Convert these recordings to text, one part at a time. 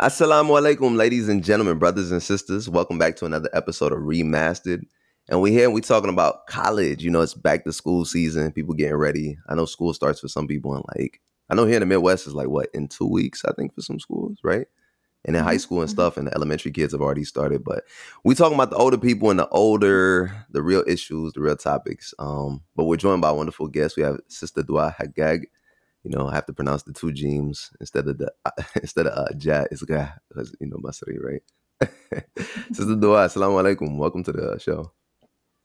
Assalamu alaikum, ladies and gentlemen, brothers and sisters. Welcome back to another episode of Remastered. And we're here and we're talking about college. You know, it's back to school season, people getting ready. I know school starts for some people in I know here in the Midwest is in 2 weeks, I think, for some schools, right? And in high school and stuff, and the elementary kids have already started. But we're talking about the older people and the real issues, the real topics. But we're joined by a wonderful guest. We have Sr. Dua Haggag. You know, I have to pronounce the two G's instead of Jad. It's guy, you know, Masri, right? Sr. Dua, assalamu alaikum. Welcome to the show.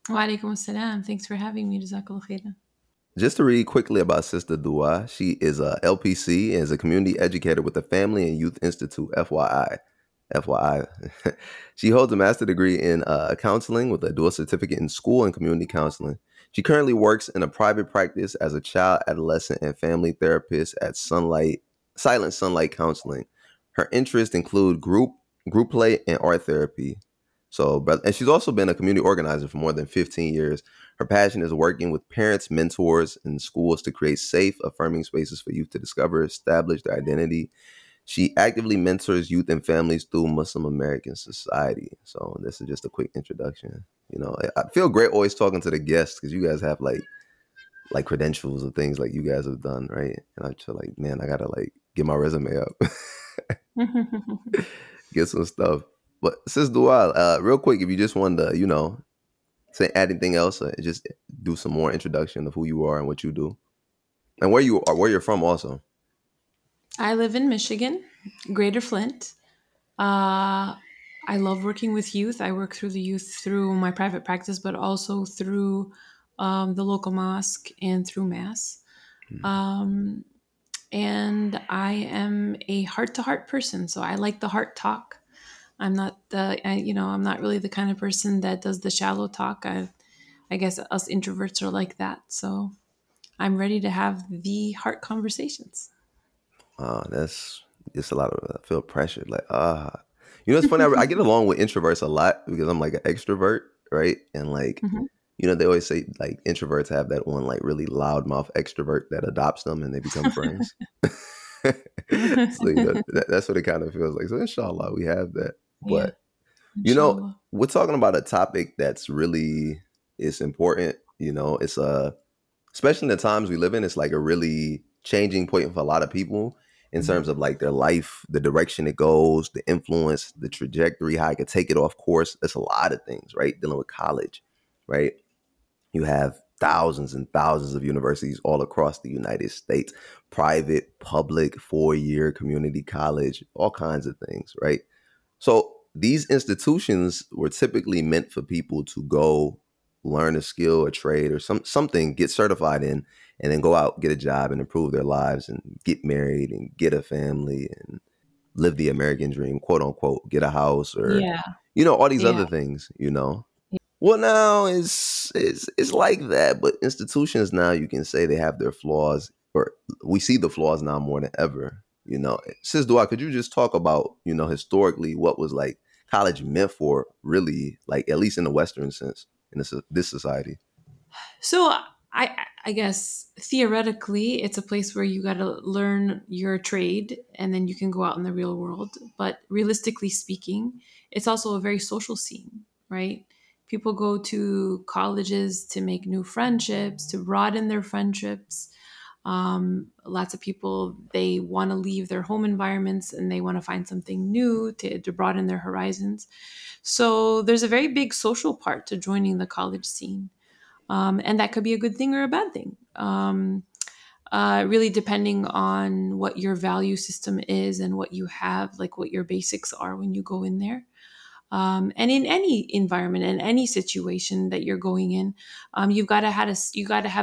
Wa alaikum assalam. Thanks for having me. Jazakallah khairan. Just to read quickly about Sr. Dua, she is a LPC and is a community educator with the Family and Youth Institute, FYI. She holds a master's degree in counseling with a dual certificate in school and community counseling. She currently works in a private practice as a child, adolescent, and family therapist at Sunlight Counseling. Her interests include group play, and art therapy. And she's also been a community organizer for more than 15 years. Her passion is working with parents, mentors, and schools to create safe, affirming spaces for youth to discover, establish their identity. She actively mentors youth and families through Muslim American Society. So this is just a quick introduction. You know, I feel great always talking to the guests because you guys have like credentials of things like you guys have done, right? And I feel like, man, I gotta get my resume up, get some stuff. But Sis Dua, real quick, if you just wanted to, you know, add anything else, or just do some more introduction of who you are and what you do, and where you are, where you're from, also. I live in Michigan, Greater Flint. I love working with youth. I work through the youth through my private practice, but also through the local mosque and through mass. And I am a heart-to-heart person, so I like the heart talk. I'm not really the kind of person that does the shallow talk. I guess us introverts are like that. So I'm ready to have the heart conversations. That's just a lot of, I feel pressure. You know, it's funny. I get along with introverts a lot because I'm an extrovert, right? And you know, they always say introverts have that one really loudmouth extrovert that adopts them and they become friends. So you know, that's what it kind of feels like. So inshallah, we have that. But yeah, you know, we're talking about a topic that's it's important. You know, it's especially in the times we live in, it's a really changing point for a lot of people in terms of their life, the direction it goes, the influence, the trajectory, how I could take it off course. That's a lot of things, right? Dealing with college, right? You have thousands and thousands of universities all across the United States, private, public, four-year community college, all kinds of things, right? So these institutions were typically meant for people to go learn a skill, a trade, or something, get certified in, and then go out, get a job, and improve their lives, and get married, and get a family, and live the American dream, quote unquote, get a house, or you know, all these other things. You know, well now it's like that, but institutions now you can say they have their flaws, or we see the flaws now more than ever. You know, Sis Dua, could you just talk about historically what was college meant for, really, at least in the Western sense in this society? So I guess theoretically it's a place where you got to learn your trade and then you can go out in the real world. But realistically speaking, it's also a very social scene, right? People go to colleges to make new friendships, to broaden their friendships. Lots of people, they want to leave their home environments and they want to find something new to broaden their horizons. So there's a very big social part to joining the college scene. And that could be a good thing or a bad thing, really depending on what your value system is and what you have, what your basics are when you go in there. And in any environment, in any situation that you're going in, you got to have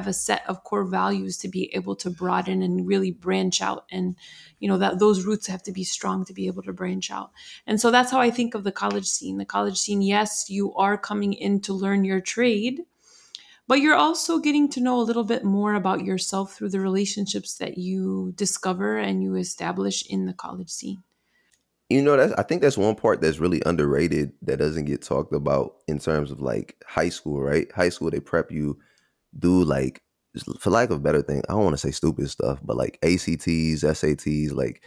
a set of core values to be able to broaden and really branch out. And you know that those roots have to be strong to be able to branch out. And so that's how I think of the college scene. The college scene, yes, you are coming in to learn your trade, but you're also getting to know a little bit more about yourself through the relationships that you discover and you establish in the college scene. You know, I think that's one part that's really underrated that doesn't get talked about in terms of high school, right? High school, they prep you, do for lack of a better thing, I don't want to say stupid stuff, but ACTs, SATs,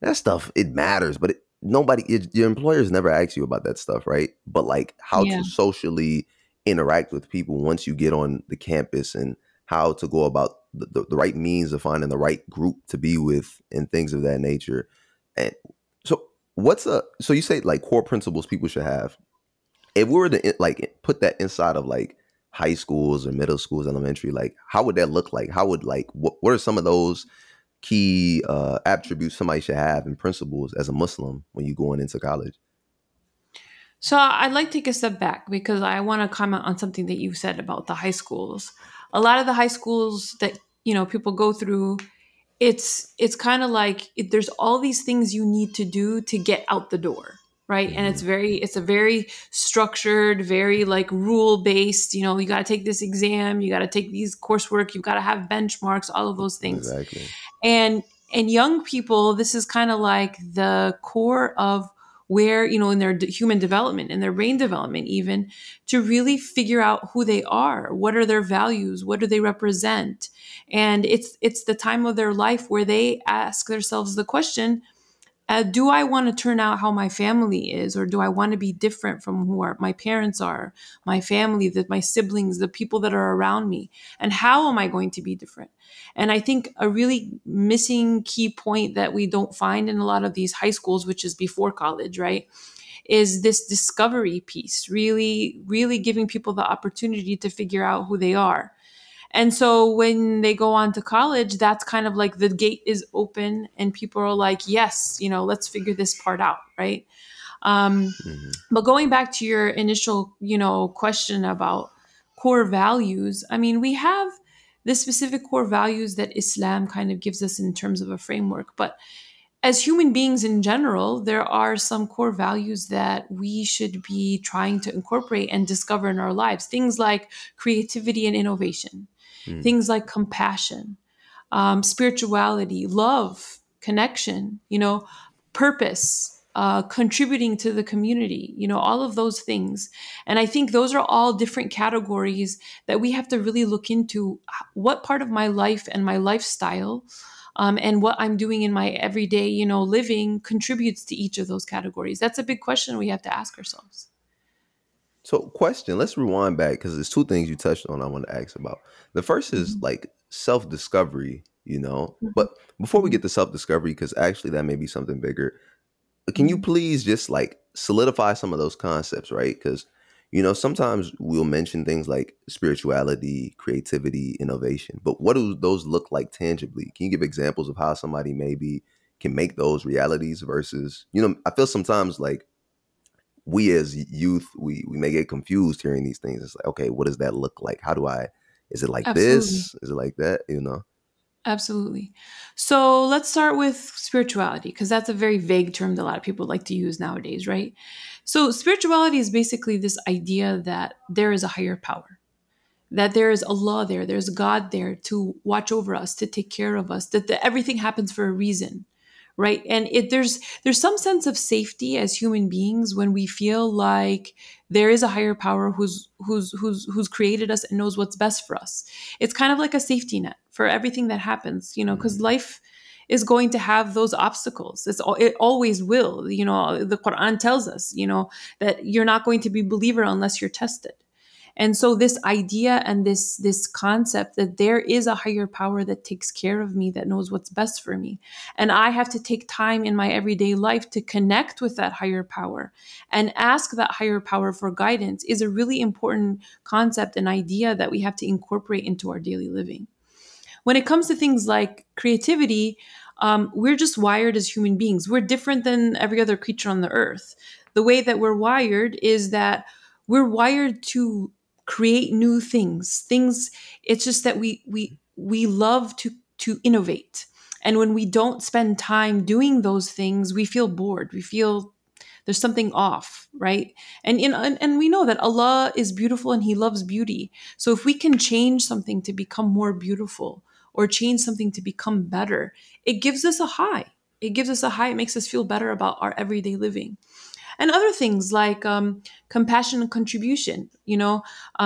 that stuff, it matters. But nobody, your employers never ask you about that stuff, right? But like how to socially interact with people once you get on the campus and how to go about the right means of finding the right group to be with and things of that nature. And so so you say like core principles people should have. If we were to like put that inside of like high schools or middle schools, elementary, like how would that look like? How would like, what are some of those key attributes somebody should have and principles as a Muslim when you're going into college? So I'd like to take a step back because I want to comment on something that you said about the high schools. A lot of the high schools that, you know, people go through, it's kind of like there's all these things you need to do to get out the door, right? Mm-hmm. And it's a very structured, very like rule-based, you know, you got to take this exam, you got to take these coursework, you've got to have benchmarks, all of those things. Exactly. And young people, this is kind of like the core of where, you know, in their human development, in their brain development even, to really figure out who they are, what are their values, what do they represent. And it's the time of their life where they ask themselves the question, do I want to turn out how my family is, or do I want to be different from who my parents are, my family, my siblings, the people that are around me, and how am I going to be different? And I think a really missing key point that we don't find in a lot of these high schools, which is before college, right, is this discovery piece, really, really giving people the opportunity to figure out who they are. And so when they go on to college, that's kind of like the gate is open and people are like, yes, you know, let's figure this part out, right? But going back to your initial, you know, question about core values, I mean, we have the specific core values that Islam kind of gives us in terms of a framework. But as human beings in general, there are some core values that we should be trying to incorporate and discover in our lives. Things like creativity and innovation. Things like compassion, spirituality, love, connection, you know, purpose, contributing to the community, you know, all of those things. And I think those are all different categories that we have to really look into what part of my life and my lifestyle and what I'm doing in my everyday, you know, living contributes to each of those categories. That's a big question we have to ask ourselves. So question, let's rewind back because there's two things you touched on I want to ask about. The first is like self-discovery, you know, but before we get to self-discovery, because actually that may be something bigger. Can you please just like solidify some of those concepts, right? Because, you know, sometimes we'll mention things like spirituality, creativity, innovation, but what do those look like tangibly? Can you give examples of how somebody maybe can make those realities versus, you know, I feel sometimes like we as youth, we may get confused hearing these things. It's like, okay, what does that look like? How do I, is it like Absolutely. This? Is it like that? You know? Absolutely. So let's start with spirituality because that's a very vague term that a lot of people like to use nowadays, right? So spirituality is basically this idea that there is a higher power, that there is Allah there, there's God there to watch over us, to take care of us, that everything happens for a reason. Right. And there's some sense of safety as human beings when we feel like there is a higher power who's created us and knows what's best for us. It's kind of like a safety net for everything that happens, you know, because life is going to have those obstacles. It always will. You know, the Quran tells us, you know, that you're not going to be a believer unless you're tested. And so this idea and this concept that there is a higher power that takes care of me, that knows what's best for me. And I have to take time in my everyday life to connect with that higher power and ask that higher power for guidance is a really important concept and idea that we have to incorporate into our daily living. When it comes to things like creativity, we're just wired as human beings. We're different than every other creature on the earth. The way that we're wired is that we're wired to create new things. It's just that we love to innovate. And when we don't spend time doing those things, we feel bored. We feel there's something off, right? And we know that Allah is beautiful and He loves beauty. So if we can change something to become more beautiful or change something to become better, it gives us a high. It gives us a high. It makes us feel better about our everyday living. And other things like compassion and contribution, you know,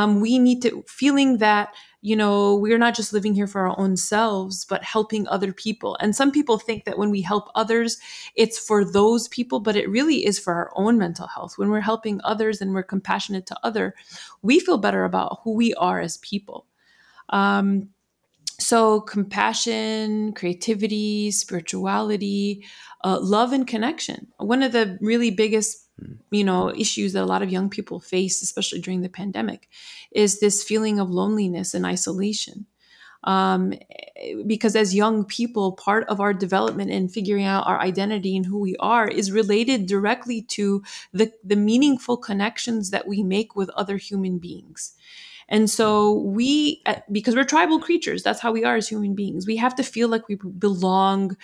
we need to feeling that you know, we're not just living here for our own selves, but helping other people. And some people think that when we help others, it's for those people, but it really is for our own mental health. When we're helping others and we're compassionate to other, we feel better about who we are as people. So compassion, creativity, spirituality, love and connection. One of the really biggest, you know, issues that a lot of young people face, especially during the pandemic, is this feeling of loneliness and isolation. Because as young people, part of our development and figuring out our identity and who we are is related directly to the meaningful connections that we make with other human beings. And so we, because we're tribal creatures, that's how we are as human beings. We have to feel like we belong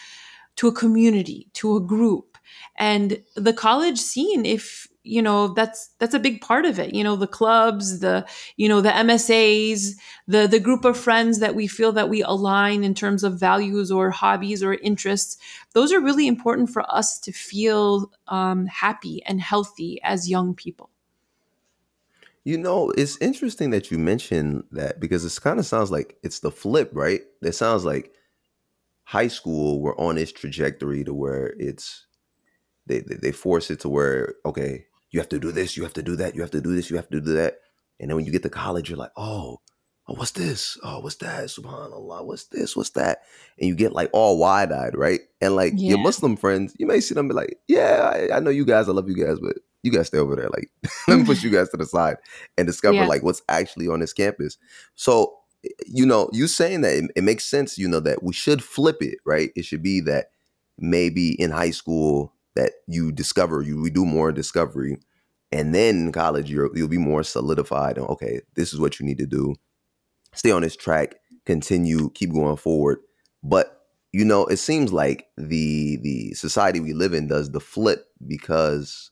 to a community, to a group. And the college scene, if, you know, that's a big part of it. You know, the clubs, the MSAs, the group of friends that we feel that we align in terms of values or hobbies or interests. Those are really important for us to feel happy and healthy as young people. You know, it's interesting that you mentioned that, because it kind of sounds like it's the flip, right? It sounds like high school, we're on this trajectory to where it's, they force it to where, okay, you have to do this, you have to do that, you have to do this, you have to do that. And then when you get to college, you're like, oh, what's this? Oh, what's that? SubhanAllah, what's this? What's that? And you get like all wide-eyed, right? And like your Muslim friends, you may see them be like, yeah, I know you guys, I love you guys, but you guys stay over there. Like, let me push you guys to the side and discover like what's actually on this campus. So, you know, you saying that it makes sense, you know, that we should flip it, right? It should be that maybe in high school that you discover, we do more discovery, and then in college you'll be more solidified. And okay, this is what you need to do. Stay on this track, continue, keep going forward. But, you know, it seems like the society we live in does the flip because,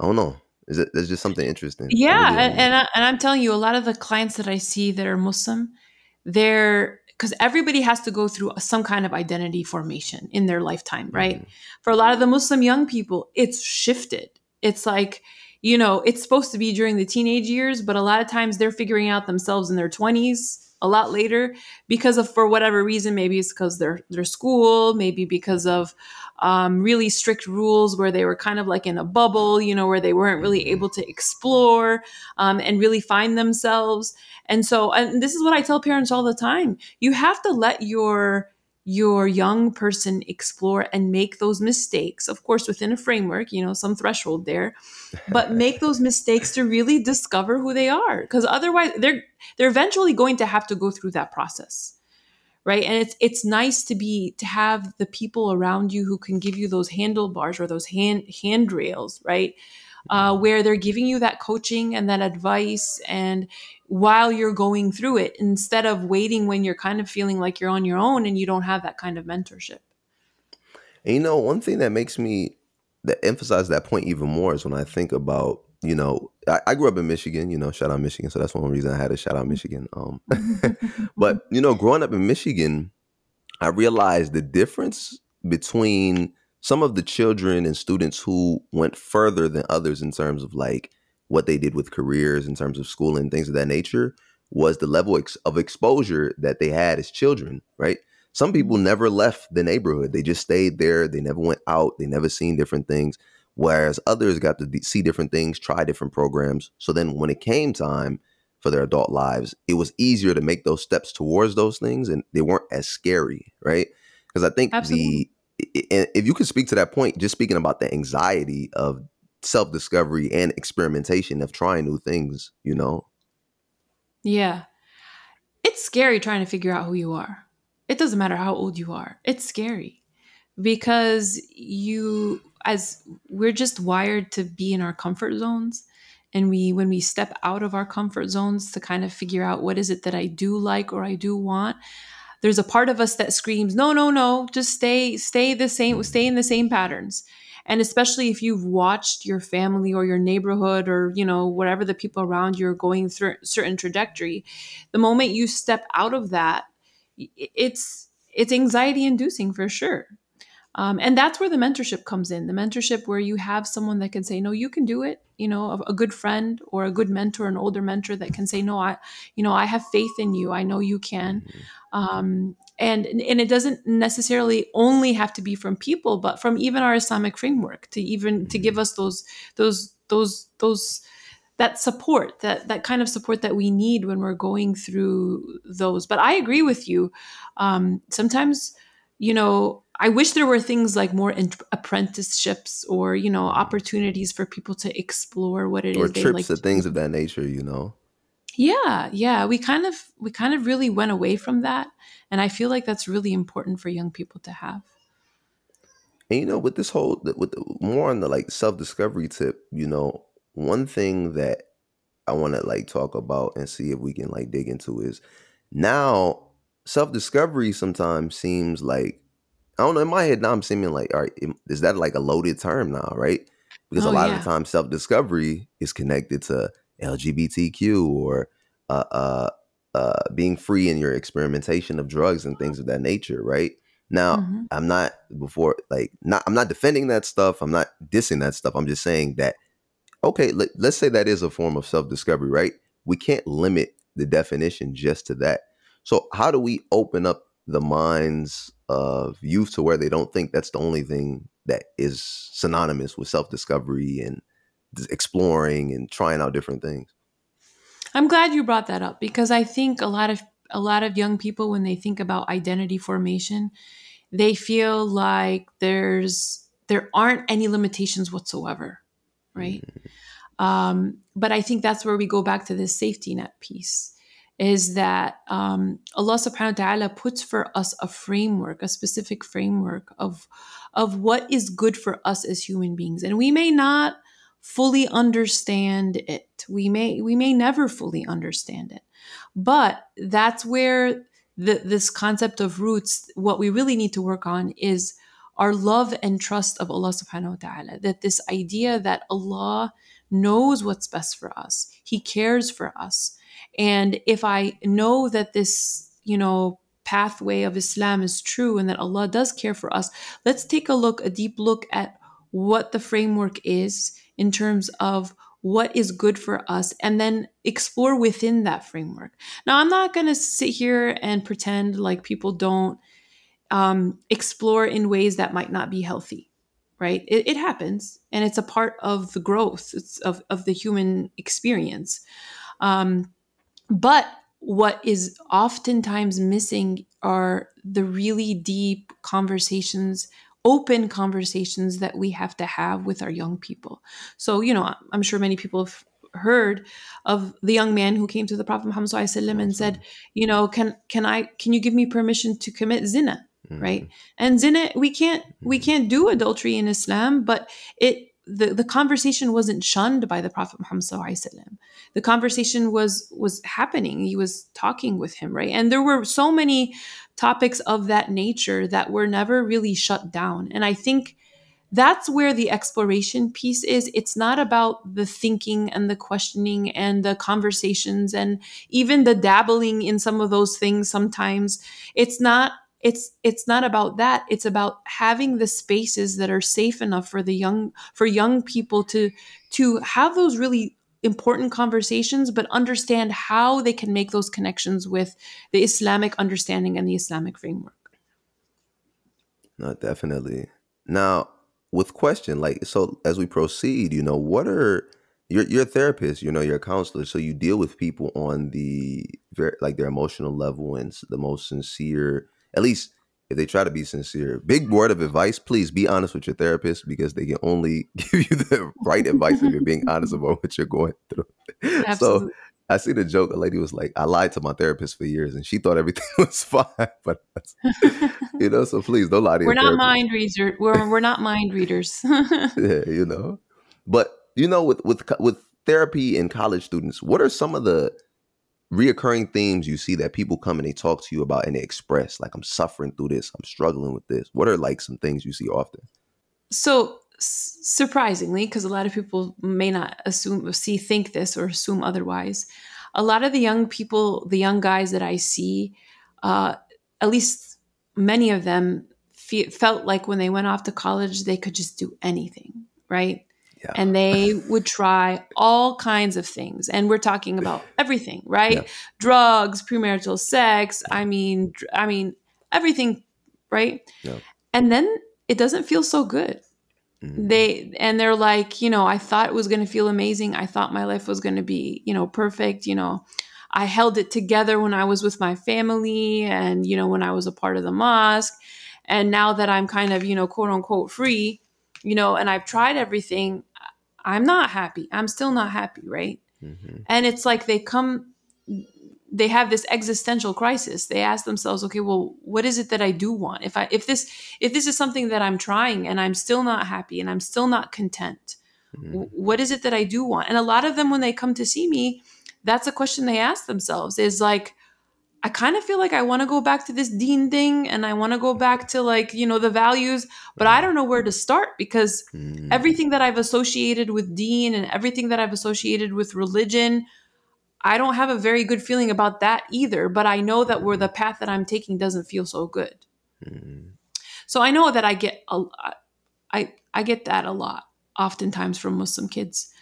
I don't know. There's just something interesting. Yeah. Really and I'm telling you, a lot of the clients that I see that are Muslim, because everybody has to go through some kind of identity formation in their lifetime, right? Mm-hmm. For a lot of the Muslim young people, it's shifted. It's like, you know, it's supposed to be during the teenage years, but a lot of times they're figuring out themselves in their 20s, a lot later, because of, for whatever reason, maybe it's because their school, maybe because of really strict rules where they were kind of like in a bubble, you know, where they weren't really able to explore and really find themselves. And so, and this is what I tell parents all the time. You have to let your young person explore and make those mistakes, of course, within a framework, you know, some threshold there, but make those mistakes to really discover who they are. Because otherwise they're eventually going to have to go through that process. Right. And it's nice to have the people around you who can give you those handlebars or those handrails, right? Where they're giving you that coaching and that advice, and while you're going through it, instead of waiting when you're kind of feeling like you're on your own and you don't have that kind of mentorship. And you know, one thing that makes me that emphasize that point even more is when I think about, you know, I grew up in Michigan, you know, shout out Michigan. So that's one reason I had to shout out Michigan. But, you know, growing up in Michigan, I realized the difference between some of the children and students who went further than others in terms of like what they did with careers, in terms of school and things of that nature, was the level of exposure that they had as children, right? Some people never left the neighborhood. They just stayed there. They never went out. They never seen different things. Whereas others got to see different things, try different programs. So then when it came time for their adult lives, it was easier to make those steps towards those things, and they weren't as scary, right? Because I think if you could speak to that point, just speaking about the anxiety of self-discovery and experimentation of trying new things, you know? Yeah. It's scary trying to figure out who you are. It doesn't matter how old you are. It's scary because we're just wired to be in our comfort zones. And when we step out of our comfort zones to kind of figure out what is it that I do like or I do want, there's a part of us that screams, no, just stay in the same patterns. And especially if you've watched your family or your neighborhood or, you know, whatever the people around you are going through a certain trajectory, the moment you step out of that, it's anxiety inducing for sure. And that's where the mentorship comes in, the mentorship where you have someone that can say, no, you can do it. You know, a good friend or a good mentor, an older mentor that can say, no, I have faith in you. I know you can. And it doesn't necessarily only have to be from people, but from even our Islamic framework to give us those that support, that kind of support that we need when we're going through those. But I agree with you. Sometimes, I wish there were things like more apprenticeships or, opportunities for people to explore what it is they like. Or trips and things of that nature, Yeah. We kind of really went away from that. And I feel like that's really important for young people to have. And, with this whole, more on the self-discovery tip, one thing that I want to talk about and see if we can dig into is now self-discovery sometimes seems like, I don't know, in my head now I'm seeming all right, is that a loaded term now, right? Because a lot of the time self-discovery is connected to LGBTQ or being free in your experimentation of drugs and things of that nature, right? Now, I'm not defending that stuff. I'm not dissing that stuff. I'm just saying that, okay, let's say that is a form of self-discovery, right? We can't limit the definition just to that. So how do we open up the minds of youth to where they don't think that's the only thing that is synonymous with self-discovery and exploring and trying out different things? I'm glad you brought that up because I think a lot of young people, when they think about identity formation, they feel like there aren't any limitations whatsoever, right? Mm-hmm. But I think that's where we go back to this safety net piece. Is that Allah subhanahu wa ta'ala puts for us a framework, a specific framework of what is good for us as human beings. And we may not fully understand it. We may never fully understand it. But that's where this concept of roots, what we really need to work on is our love and trust of Allah subhanahu wa ta'ala. That this idea that Allah knows what's best for us. He cares for us. And if I know that this, pathway of Islam is true and that Allah does care for us, let's take a deep look at what the framework is in terms of what is good for us and then explore within that framework. Now, I'm not going to sit here and pretend like people don't explore in ways that might not be healthy. Right? It happens and it's a part of the growth of the human experience. But what is oftentimes missing are the really deep conversations, open conversations that we have to have with our young people. So, I'm sure many people have heard of the young man who came to the Prophet Muhammad ﷺ and said, can you give me permission to commit zina? Mm-hmm. Right? And zina, we can't do adultery in Islam, but the conversation wasn't shunned by the Prophet Muhammad ﷺ. The conversation was happening. He was talking with him, right? And there were so many topics of that nature that were never really shut down. And I think that's where the exploration piece is. It's not about the thinking and the questioning and the conversations and even the dabbling in some of those things sometimes. It's not about that. It's about having the spaces that are safe enough for young people to have those really important conversations, but understand how they can make those connections with the Islamic understanding and the Islamic framework. No, definitely. Now, with question, so as we proceed, what are you're a therapist, you're a counselor, so you deal with people on the their emotional level and the most sincere. At least if they try to be sincere, big word of advice, please be honest with your therapist because they can only give you the right advice if you're being honest about what you're going through. Absolutely. So I see the joke. A lady was like, I lied to my therapist for years and she thought everything was fine. But, so please don't lie to your therapist. We're not mind readers. We're not mind readers. Yeah. But, with therapy and college students, what are some of the reoccurring themes you see that people come and they talk to you about and they express I'm suffering through this, I'm struggling with this? What are some things you see often? So surprisingly, because a lot of people may not think this or assume otherwise, a lot of the young people, the young guys that I see, at least many of them felt like when they went off to college, they could just do anything, right? Yeah. And they would try all kinds of things. And we're talking about everything, right? Yeah. Drugs, premarital sex. Yeah. I mean, everything, right? Yeah. And then it doesn't feel so good. Mm-hmm. They're like, you know, I thought it was going to feel amazing. I thought my life was going to be, you know, perfect. You know, I held it together when I was with my family and, you know, when I was a part of the mosque. And now that I'm kind of, you know, quote unquote free, you know, and I've tried everything, I'm not happy. I'm still not happy, right? Mm-hmm. And it's like they have this existential crisis. They ask themselves, okay, well, what is it that I do want? If this is something that I'm trying and I'm still not happy and I'm still not content, mm-hmm. What is it that I do want? And a lot of them, when they come to see me, that's a question they ask themselves is like, I kind of feel like I want to go back to this deen thing and I want to go back to, like, you know, the values, but I don't know where to start because everything that I've associated with deen and everything that I've associated with religion, I don't have a very good feeling about that either, but I know that where the path that I'm taking doesn't feel so good. Mm. So I know that I get I get that a lot, oftentimes from Muslim kids.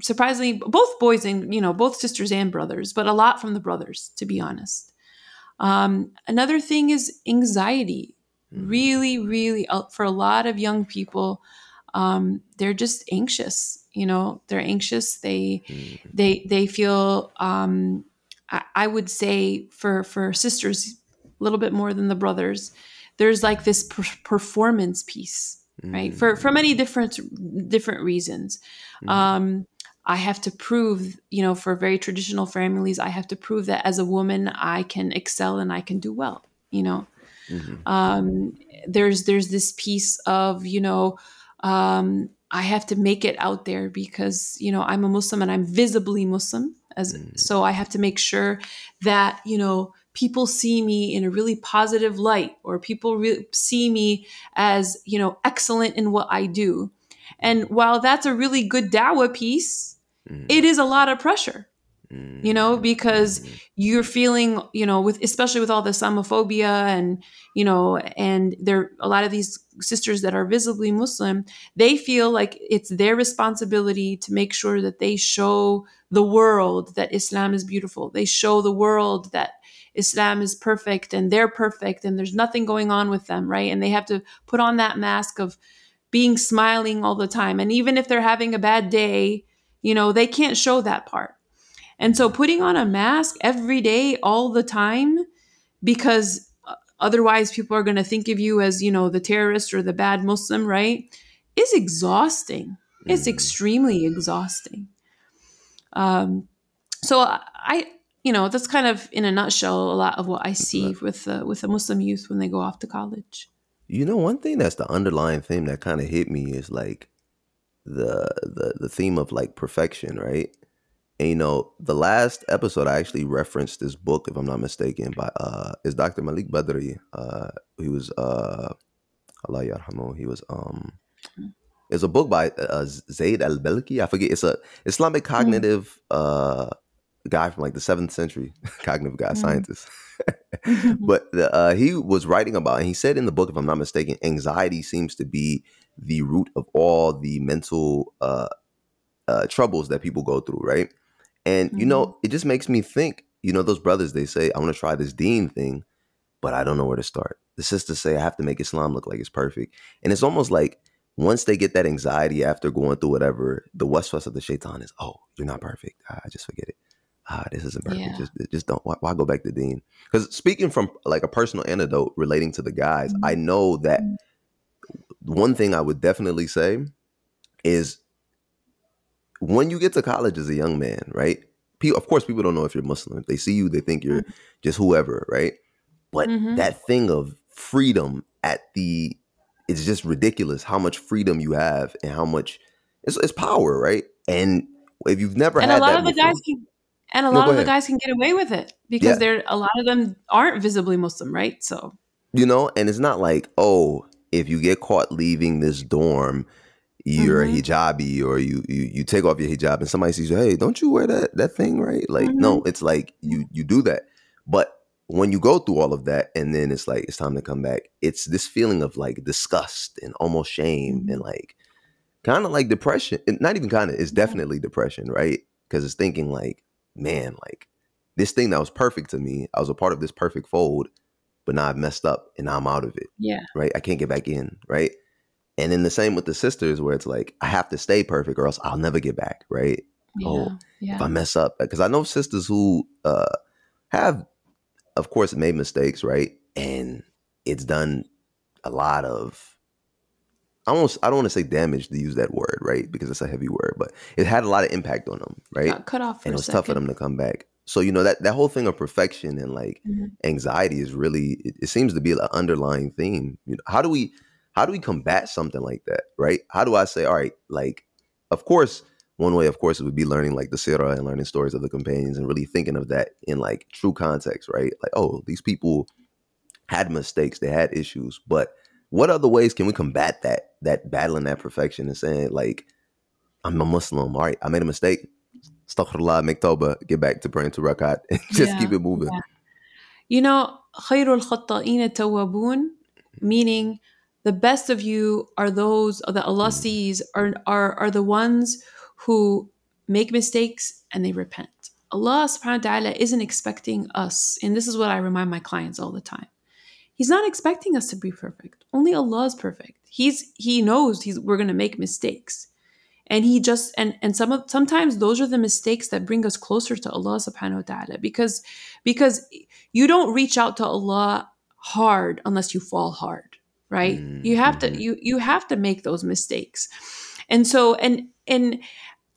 Surprisingly, both boys and, you know, both sisters and brothers, but a lot from the brothers, to be honest. Another thing is anxiety. Really, really, for a lot of young people, they're just anxious, you know, they're anxious. They feel, I would say for sisters a little bit more than the brothers, there's like this performance piece, right? For many different reasons. I have to prove, you know, for very traditional families, I have to prove that as a woman, I can excel and I can do well, you know. Mm-hmm. There's this piece of, you know, I have to make it out there because, you know, I'm a Muslim and I'm visibly Muslim. So I have to make sure that, you know, people see me in a really positive light, or people see me as, you know, excellent in what I do. And while that's a really good da'wah piece, it is a lot of pressure, you know, because you're feeling, you know, especially with all the Islamophobia and, you know, and there a lot of these sisters that are visibly Muslim, they feel like it's their responsibility to make sure that they show the world that Islam is beautiful. They show the world that Islam is perfect and they're perfect and there's nothing going on with them, right? And they have to put on that mask of being smiling all the time. And even if they're having a bad day, you know, they can't show that part. And so putting on a mask every day, all the time, because otherwise people are going to think of you as, you know, the terrorist or the bad Muslim, right? Is exhausting. It's extremely exhausting. So I, you know, that's kind of in a nutshell a lot of what I see with the Muslim youth when they go off to college. You know, one thing that's the underlying theme that kind of hit me is like the theme of like perfection, right? And, you know, the last episode I actually referenced this book, if I'm not mistaken, by is Dr. Malik Badri. He was Allah yarhamu. He was it's a book by Zaid al-Belki. I forget. It's a Islamic cognitive guy from like the 7th century, cognitive guy, scientist. But he was writing about, and he said in the book, if I'm not mistaken, anxiety seems to be the root of all the mental troubles that people go through, right? And, you know, it just makes me think, you know, those brothers, they say, I want to try this deen thing, but I don't know where to start. The sisters say, I have to make Islam look like it's perfect. And it's almost like once they get that anxiety after going through whatever, the waswas of the shaitan is, oh, you're not perfect. I just forget it. This isn't perfect. Yeah. Just don't. Why go back to deen? Because speaking from like a personal anecdote relating to the guys, I know that one thing I would definitely say is when you get to college as a young man, right? Of course, people don't know if you're Muslim. If they see you, they think you're just whoever, right? But that thing of freedom it's just ridiculous how much freedom you have and how much it's power, right? And if you've never had that, the guys can get away with it because they're a lot of them aren't visibly Muslim, right? So, you know, and it's not like, oh, if you get caught leaving this dorm, you're a hijabi, or you take off your hijab and somebody sees you, hey, don't you wear that thing, right? Like, no, it's like you do that. But when you go through all of that and then it's like, it's time to come back, it's this feeling of like disgust and almost shame and like kind of like depression. Not even kind of, it's definitely depression, right? Because it's thinking like, man, like this thing that was perfect to me, I was a part of this perfect fold, but now I've messed up and now I'm out of it. Yeah. Right. I can't get back in. Right. And then the same with the sisters where it's like, I have to stay perfect or else I'll never get back. Right. Yeah, if I mess up, because I know sisters who have, of course, made mistakes. Right. And it's done a lot of I don't want to say damage to use that word. Right. Because it's a heavy word, but it had a lot of impact on them. Right. Got cut off for and it was tough for them to come back. So, you know, that whole thing of perfection and like anxiety is really, it seems to be an underlying theme. You know, how do we combat something like that? Right. How do I say, all right, like, of course, one way, of course, it would be learning like the sirah and learning stories of the companions and really thinking of that in like true context. Right. Like, oh, these people had mistakes. They had issues. But what other ways can we combat that battling that perfection and saying like, I'm a Muslim. All right. I made a mistake. Astaghfirullah, make tawbah, get back to praying to rakat and just keep it moving. Yeah. You know, khairul khatta'ina tawwabun, meaning the best of you are those that Allah sees are the ones who make mistakes and they repent. Allah subhanahu wa ta'ala isn't expecting us, and this is what I remind my clients all the time. He's not expecting us to be perfect. Only Allah is perfect. He knows we're going to make mistakes. And he just sometimes those are the mistakes that bring us closer to Allah subhanahu wa ta'ala, because you don't reach out to Allah hard unless you fall hard, right? You have to you have to make those mistakes. And so and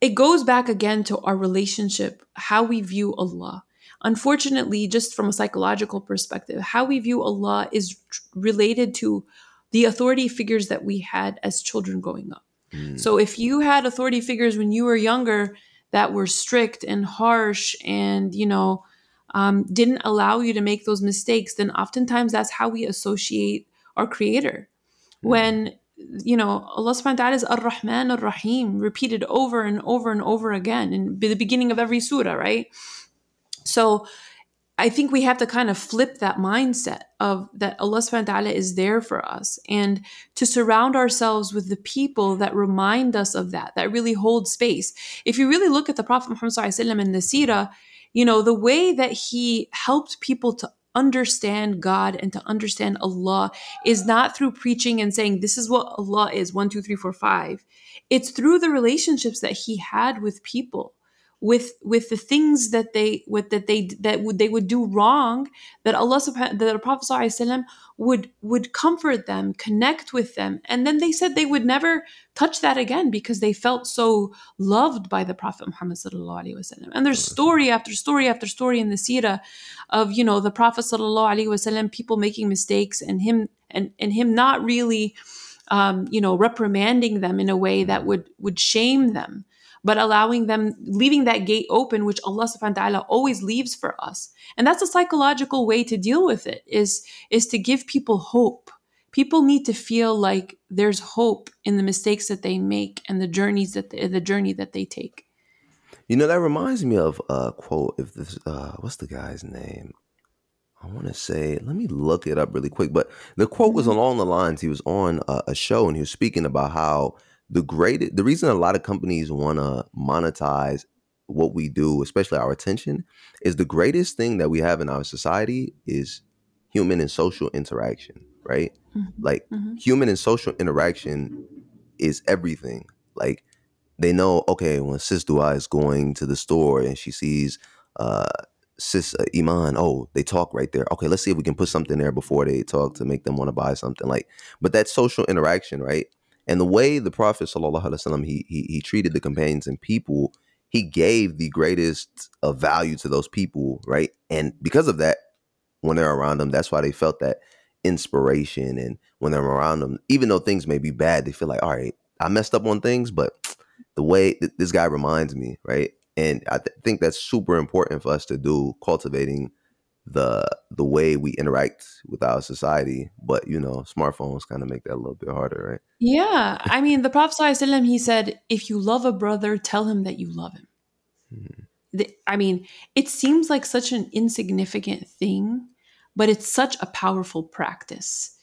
it goes back again to our relationship, how we view Allah. Unfortunately, just from a psychological perspective, how we view Allah is related to the authority figures that we had as children growing up. So if you had authority figures when you were younger that were strict and harsh and, you know, didn't allow you to make those mistakes, then oftentimes that's how we associate our creator. When, you know, Allah subhanahu wa ta'ala is Ar-Rahman Ar-Rahim, repeated over and over and over again in the beginning of every surah, right? So I think we have to kind of flip that mindset of that Allah subhanahu wa ta'ala is there for us, and to surround ourselves with the people that remind us of that really hold space. If you really look at the Prophet Muhammad sallallahu alaihi wasallam in the seerah, you know, the way that he helped people to understand God and to understand Allah is not through preaching and saying, this is what Allah is, 1, 2, 3, 4, 5. It's through the relationships that he had with people. With the things that they would do wrong, that the Prophet ﷺ would comfort them, connect with them, and then they said they would never touch that again because they felt so loved by the Prophet Muhammad ﷺ. And there's story after story after story in the seerah of, you know, the Prophet ﷺ, people making mistakes and him not really you know, reprimanding them in a way that would shame them, but allowing them, leaving that gate open, which Allah subhanahu wa ta'ala always leaves for us. And that's a psychological way to deal with it, is to give people hope. People need to feel like there's hope in the mistakes that they make and the journey that they take. You know, that reminds me of a quote, what's the guy's name? I want to say, let me look it up really quick, but the quote was along the lines, he was on a show and he was speaking about how the reason a lot of companies want to monetize what we do, especially our attention, is the greatest thing that we have in our society is human and social interaction, right? Like human and social interaction is everything. Like they know, okay, when Sis Dua is going to the store and she sees Sis Iman, oh, they talk right there. Okay, let's see if we can put something there before they talk to make them want to buy something. Like, but that social interaction, right? And the way the Prophet ﷺ, he treated the companions and people, he gave the greatest of value to those people, right? And because of that, when they're around them, that's why they felt that inspiration. And when they're around them, even though things may be bad, they feel like, all right, I messed up on things, but the way this guy reminds me, right? And I think that's super important for us to do, cultivating the way we interact with our society. But, you know, smartphones kind of make that a little bit harder, right? Yeah. I mean, the Prophet ﷺ, he said, if you love a brother, tell him that you love him. I mean, it seems like such an insignificant thing, But it's such a powerful practice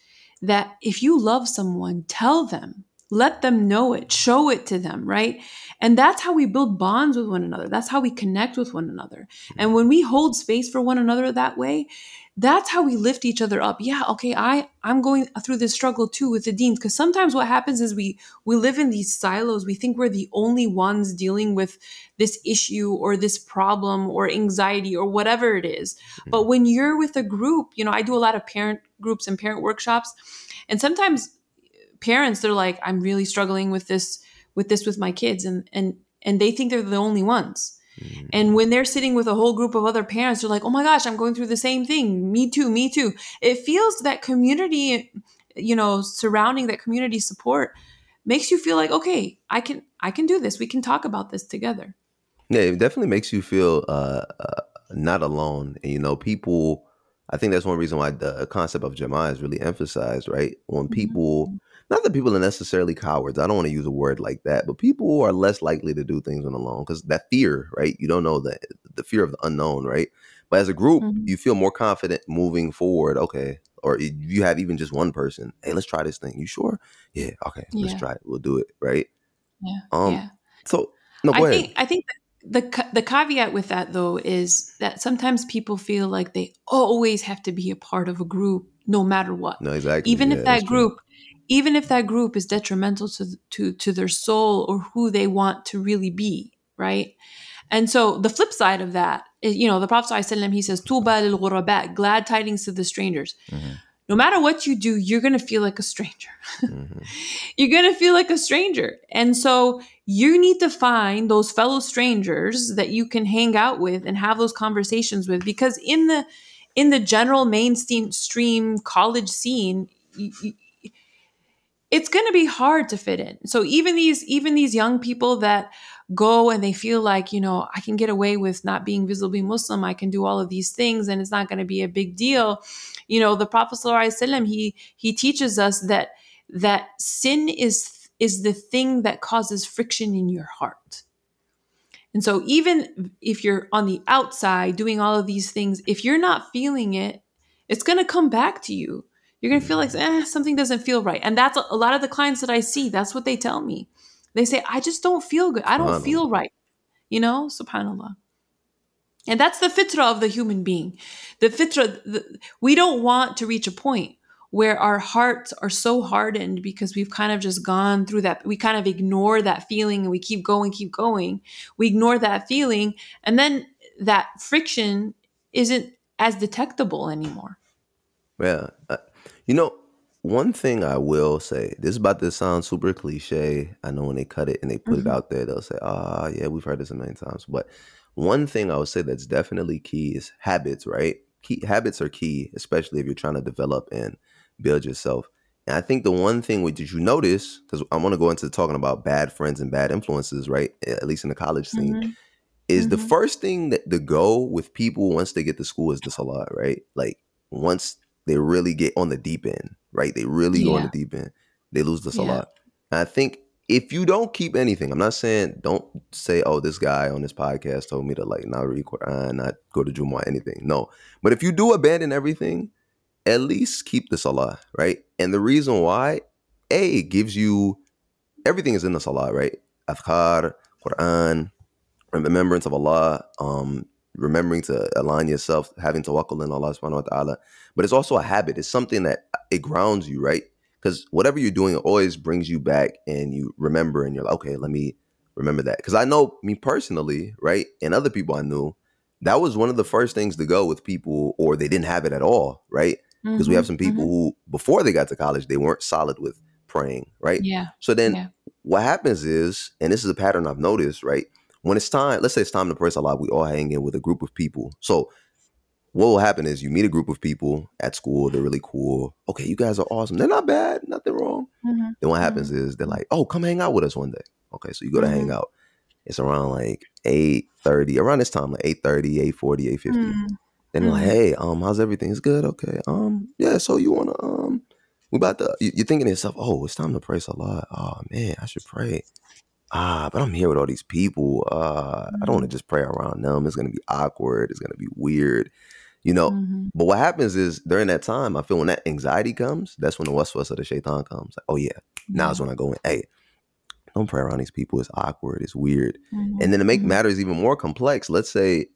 that if you love someone, tell them, let them know it, show it to them, right? And that's how we build bonds with one another. That's how we connect with one another. And when we hold space for one another that way, that's how we lift each other up. Yeah, okay, I'm going through this struggle too with the deans, because sometimes what happens is we live in these silos. We think we're the only ones dealing with this issue or this problem or anxiety or whatever it is. But when you're with a group, you know, I do a lot of parent groups and parent workshops, and sometimes parents, they're like, I'm really struggling with this with my kids, and they think they're the only ones. And when they're sitting with a whole group of other parents, they're like, oh my gosh, I'm going through the same thing. Me too, me too. It feels that community, you know, surrounding that community support makes you feel like, okay, I can do this. We can talk about this together. Yeah, it definitely makes you feel not alone. And, you know, people, I think that's one reason why the concept of Jama'ah is really emphasized, right? When people, not that people are necessarily cowards. I don't want to use a word like that, but people are less likely to do things on alone because that fear, right? You don't know the fear of the unknown, right? But as a group, you feel more confident moving forward. Okay. Or you have even just one person. Hey, let's try this thing. You sure? Yeah. Okay. Yeah. Let's try it. We'll do it. Right. Yeah. So no, go ahead. I think the caveat with that though is that sometimes people feel like they always have to be a part of a group no matter what. No, exactly. Even if that group, even if that group is detrimental to their soul or who they want to really be, right? And so the flip side of that is, you know, the Prophet ﷺ, he says, Tuba lil ghuraba, glad tidings to the strangers. No matter what you do, you're going to feel like a stranger. You're going to feel like a stranger. And so you need to find those fellow strangers that you can hang out with and have those conversations with, because in the general mainstream college scene, it's going to be hard to fit in. So even these young people that go and they feel like, you know, I can get away with not being visibly Muslim. I can do all of these things and it's not going to be a big deal. You know, the Prophet ﷺ, he teaches us that sin is the thing that causes friction in your heart. And so even if you're on the outside doing all of these things, if you're not feeling it, it's going to come back to you. You're going to feel like something doesn't feel right. And that's a lot of the clients that I see. That's what they tell me. They say, I just don't feel good. I don't feel right. You know, subhanAllah. And that's the fitrah of the human being. The fitrah, we don't want to reach a point where our hearts are so hardened because we've kind of just gone through that. We kind of ignore that feeling and we keep going. We ignore that feeling. And then that friction isn't as detectable anymore. Yeah. You know, one thing I will say, this is about to sound super cliche. I know when they cut it and they put it out there, they'll say, yeah, we've heard this a million times. But one thing I would say that's definitely key is habits, right? Habits are key, especially if you're trying to develop and build yourself. And I think the one thing did you notice, because I want to go into talking about bad friends and bad influences, right? At least in the college scene, is the first thing that the go with people once they get to school is the salah, right? Like once they really get on the deep end, right? They really go on the deep end. They lose the salah. And I think if you don't keep anything, I'm not saying don't say, oh, this guy on this podcast told me to like not read Quran, not go to Jumu'ah, anything. No. But if you do abandon everything, at least keep the salah, right? And the reason why, A, it gives you, everything is in the salah, right? Adhkar, Quran, remembrance of Allah, remembering to align yourself, having tawakkul in Allah subhanahu wa ta'ala. But it's also a habit. It's something that it grounds you, right? Because whatever you're doing, it always brings you back and you remember and you're like, okay, let me remember that. Because I know me personally, right? And other people I knew, that was one of the first things to go with people, or they didn't have it at all, right? Because we have some people who, before they got to college, they weren't solid with praying, right? Yeah. So then what happens is, and this is a pattern I've noticed, right? When it's time, let's say it's time to pray salah, we all hang in with a group of people. So what will happen is you meet a group of people at school. They're really cool. Okay, you guys are awesome. They're not bad. Nothing wrong. Then what happens is they're like, oh, come hang out with us one day. Okay, so you go to hang out. It's around like 8:30, around this time, like 8:30, 8:40, 8:50. Then they're like, hey, how's everything? It's good? Okay. Yeah, so you want to, we about to, you're thinking to yourself, oh, it's time to pray salah. Oh, man, I should pray. But I'm here with all these people. I don't want to just pray around them. It's going to be awkward. It's going to be weird. you know. Mm-hmm. But what happens is during that time, I feel when that anxiety comes, that's when the waswas of the shaitan comes. Like, oh yeah, now is when I go in. Hey, don't pray around these people. It's awkward. It's weird. Mm-hmm. And then to make matters even more complex, let's say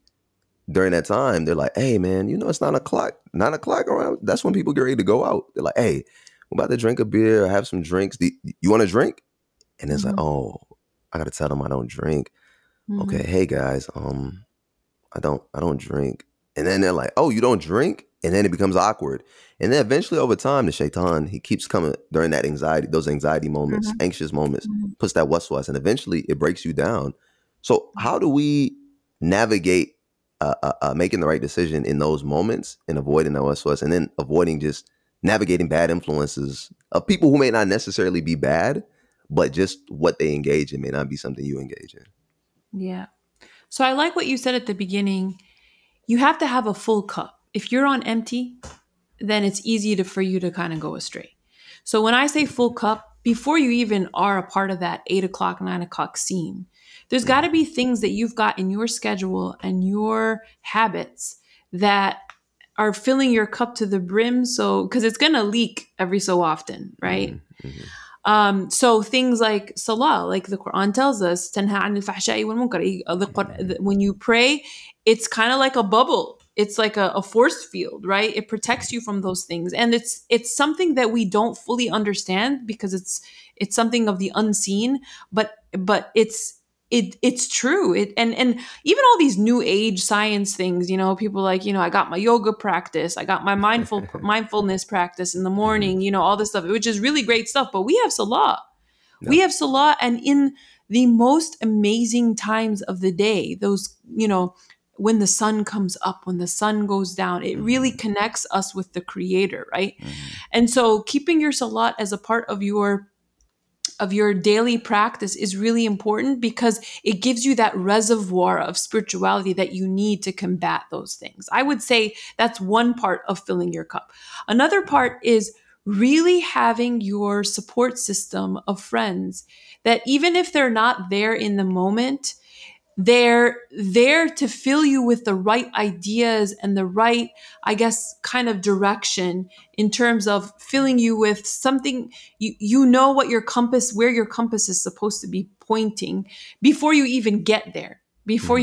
during that time, they're like, hey man, you know, it's 9 o'clock. 9 o'clock around, that's when people get ready to go out. They're like, hey, I'm about to drink a beer or have some drinks. You want to drink? And it's like, oh, I got to tell them I don't drink. Mm-hmm. Okay, hey guys, I don't drink. And then they're like, oh, you don't drink? And then it becomes awkward. And then eventually over time, the shaitan, he keeps coming during that anxiety, those anxiety moments, anxious moments, puts that waswas, and eventually it breaks you down. So how do we navigate making the right decision in those moments and avoiding that waswas, and then avoiding just navigating bad influences of people who may not necessarily be bad, but just what they engage in may not be something you engage in? Yeah. So I like what you said at the beginning. You have to have a full cup. If you're on empty, then it's easy for you to kind of go astray. So when I say full cup, before you even are a part of that 8 o'clock, 9 o'clock scene, there's got to be things that you've got in your schedule and your habits that are filling your cup to the brim. So, because it's going to leak every so often, right? Mm-hmm. So things like salah, like the Quran tells us, tanha anil fahsha'i wal munkar. When you pray, it's kind of like a bubble. It's like a force field, right? It protects you from those things. And it's something that we don't fully understand because it's something of the unseen, but it's true. And even all these new age science things, you know, people like, you know, I got my yoga practice, I got my mindfulness practice in the morning, you know, all this stuff, which is really great stuff. But we have salah. Yeah. We have salah, and in the most amazing times of the day, those, you know, when the sun comes up, when the sun goes down, it really connects us with the Creator, right? Mm-hmm. And so keeping your salat as a part of your daily practice is really important because it gives you that reservoir of spirituality that you need to combat those things. I would say that's one part of filling your cup. Another part is really having your support system of friends that even if they're not there in the moment, they're there to fill you with the right ideas and the right, I guess, kind of direction in terms of filling you with something, you know what your compass, where your compass is supposed to be pointing before you even get there, you know?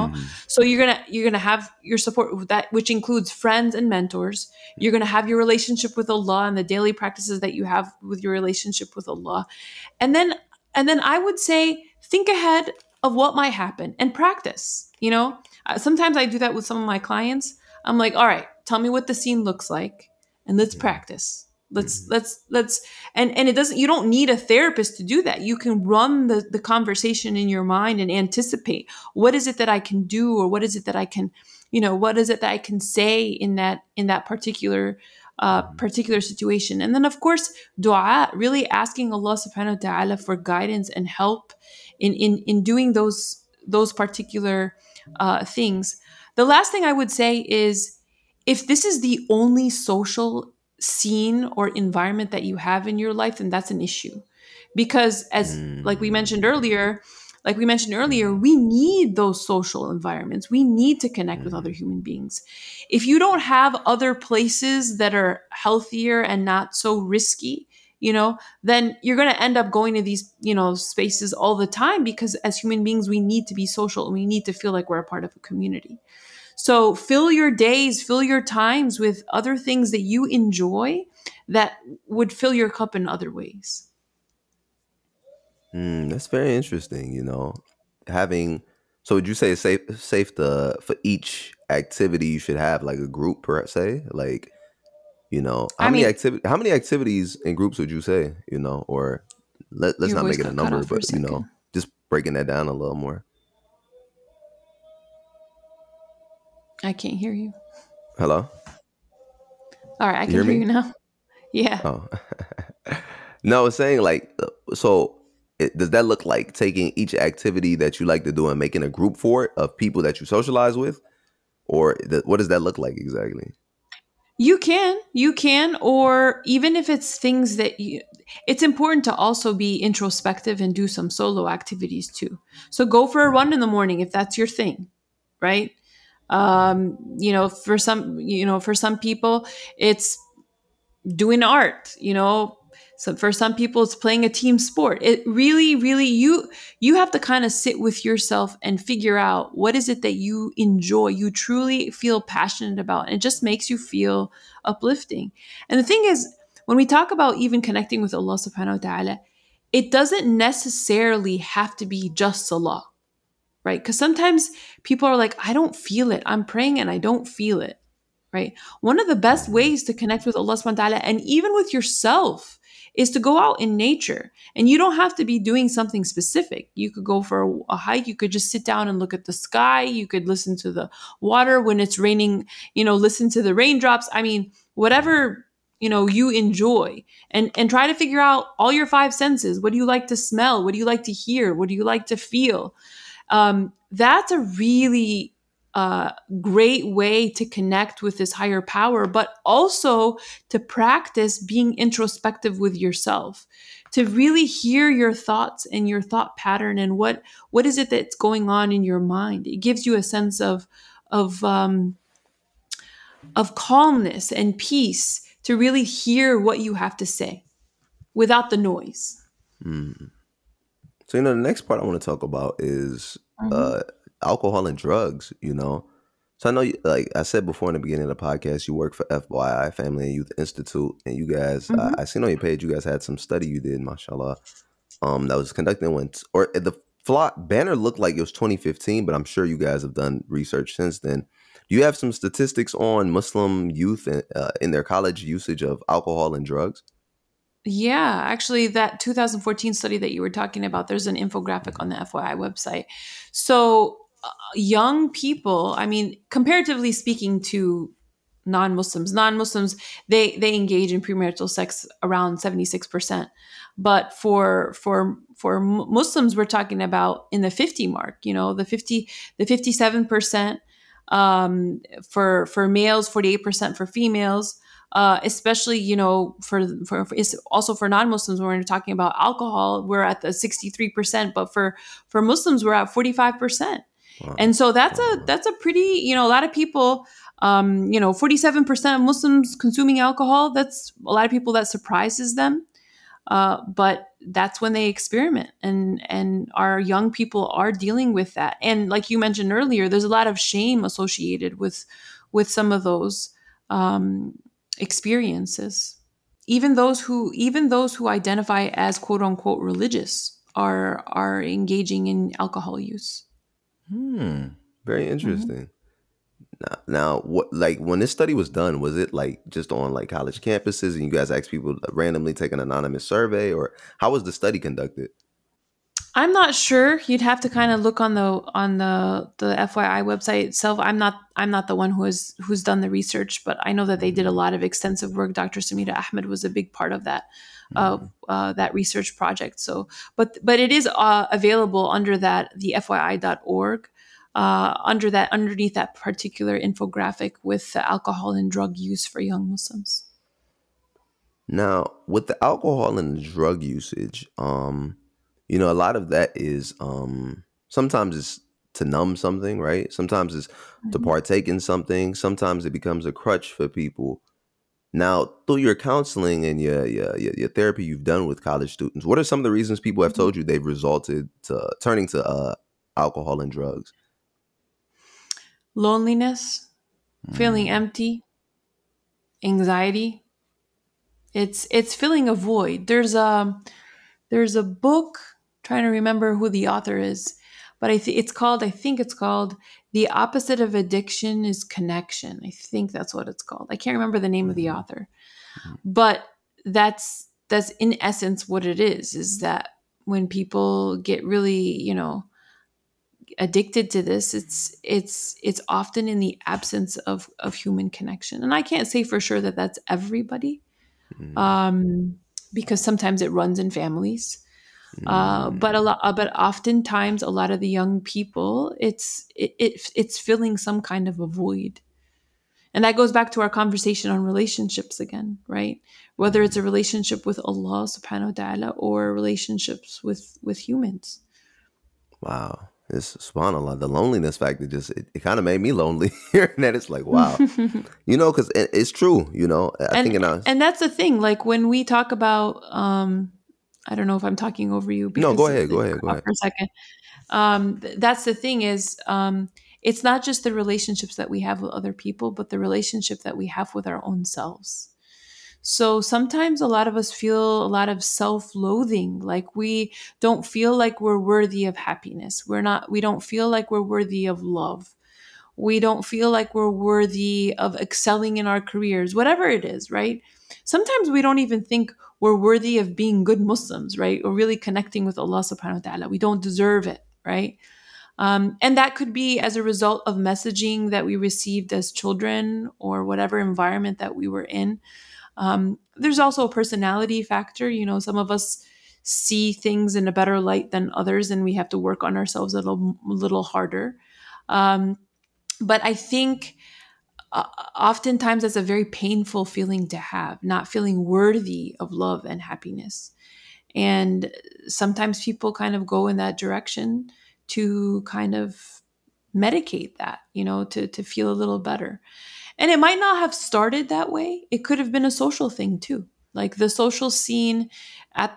Mm-hmm. So you're going to have your support with that, which includes friends and mentors. You're going to have your relationship with Allah and the daily practices that you have with your relationship with Allah. And then I would say, think ahead of what might happen and practice, you know? Sometimes I do that with some of my clients. I'm like, all right, tell me what the scene looks like and let's practice. Let's, and it doesn't, you don't need a therapist to do that. You can run the conversation in your mind and anticipate what is it that I can do, or what is it that I can, you know, what is it that I can say in that particular situation. And then of course, dua, really asking Allah subhanahu wa ta'ala for guidance and help in doing those particular things. The last thing I would say is, if this is the only social scene or environment that you have in your life, then that's an issue, because as like we mentioned earlier, we need those social environments. We need to connect with other human beings. If you don't have other places that are healthier and not so risky, you know, then you're going to end up going to these, you know, spaces all the time, because as human beings, we need to be social and we need to feel like we're a part of a community. So fill your days, fill your times with other things that you enjoy that would fill your cup in other ways. That's very interesting. You know, so would you say it's safe to, for each activity, you should have like a group per se, like, you know, how many activities and groups would you say, you know, or let's not make it a number, but you know, just breaking that down a little more. I can't hear you. Hello. All right. I can hear you now. Yeah. Oh. No, I was saying like, so does that look like taking each activity that you like to do and making a group for it of people that you socialize with, or what does that look like exactly? You can, or even if it's things that it's important to also be introspective and do some solo activities too. So go for a run in the morning if that's your thing, right? For some people, it's doing art, so for some people, it's playing a team sport. It really, really, you have to kind of sit with yourself and figure out what is it that you enjoy, you truly feel passionate about, and it just makes you feel uplifting. And the thing is, when we talk about even connecting with Allah subhanahu wa ta'ala, it doesn't necessarily have to be just salah, right? Because sometimes people are like, I don't feel it. I'm praying and I don't feel it, right? One of the best ways to connect with Allah subhanahu wa ta'ala and even with yourself is to go out in nature. And you don't have to be doing something specific. You could go for a hike. You could just sit down and look at the sky. You could listen to the water when it's raining, listen to the raindrops. I mean, whatever, you enjoy. And try to figure out all your five senses. What do you like to smell? What do you like to hear? What do you like to feel? That's a really great way to connect with this higher power, but also to practice being introspective with yourself, to really hear your thoughts and your thought pattern and what is it that's going on in your mind. It gives you a sense of calmness and peace to really hear what you have to say without the noise. Mm. So, the next part I want to talk about is alcohol and drugs, So I know, like I said before in the beginning of the podcast, you work for FYI, Family and Youth Institute, and you guys, I seen on your page, you guys had some study you did, mashallah, that was conducted banner looked like it was 2015, but I'm sure you guys have done research since then. Do you have some statistics on Muslim youth in their college usage of alcohol and drugs? Yeah, actually that 2014 study that you were talking about, there's an infographic on the FYI website. So young people, I mean, comparatively speaking to non-Muslims, they engage in premarital sex around 76%. But for Muslims, we're talking about in the 50 mark, the 57% for males, 48% for females. Especially, for it's also for non-Muslims, when we're talking about alcohol, we're at the 63%, but for Muslims, we're at 45%. Wow. And so that's a pretty, a lot of people, 47% of Muslims consuming alcohol. That's a lot of people, that surprises them. But that's when they experiment, and our young people are dealing with that. And like you mentioned earlier, there's a lot of shame associated with some of those, experiences. Even those who identify as quote unquote religious are engaging in alcohol use. Very interesting. Now what, like when this study was done, was it like just on like college campuses and you guys asked people to randomly take an anonymous survey, or how was the study conducted? I'm not sure. You'd have to kind of look on the FYI website itself. I'm not the one who's done the research, but I know that they did a lot of extensive work. Dr. Sameera Ahmed was a big part of that research project. So, but it is available under the FYI.org, underneath that particular infographic with alcohol and drug use for young Muslims. Now, with the alcohol and drug usage, a lot of that is sometimes it's to numb something, right? Sometimes it's to partake in something. Sometimes it becomes a crutch for people. Now, through your counseling and your therapy you've done with college students, what are some of the reasons people have told you they've resulted to turning to alcohol and drugs? Loneliness, feeling empty, anxiety. It's filling a void. There's a book, trying to remember who the author is, but I think it's called The Opposite of Addiction is Connection. I think that's what it's called. I can't remember the name of the author, but that's in essence what it is that when people get really, addicted to this, it's often in the absence of human connection. And I can't say for sure that that's everybody. Because sometimes it runs in families, but oftentimes a lot of the young people, it's filling some kind of a void, and that goes back to our conversation on relationships again, right? Whether it's a relationship with Allah Subhanahu wa Taala or relationships with humans. Wow, It's subhanAllah, the loneliness factor just, it kind of made me lonely hearing that. It's like, wow, you know, because it's true, you know, and that's the thing, like when we talk about, I don't know if I'm talking over you. No, go ahead. For a second. That's the thing is, it's not just the relationships that we have with other people, but the relationship that we have with our own selves. So sometimes a lot of us feel a lot of self-loathing, like we don't feel like we're worthy of happiness. We don't feel like we're worthy of love. We don't feel like we're worthy of excelling in our careers, whatever it is, right? Sometimes we don't even think we're worthy of being good Muslims, right? Or really connecting with Allah subhanahu wa ta'ala. We don't deserve it, right? And that could be as a result of messaging that we received as children or whatever environment that we were in. There's also a personality factor. You know, some of us see things in a better light than others, and we have to work on ourselves a little harder. But I think oftentimes that's a very painful feeling to have, not feeling worthy of love and happiness. And sometimes people kind of go in that direction to kind of medicate that, you know, to feel a little better. And it might not have started that way. It could have been a social thing too. Like the social scene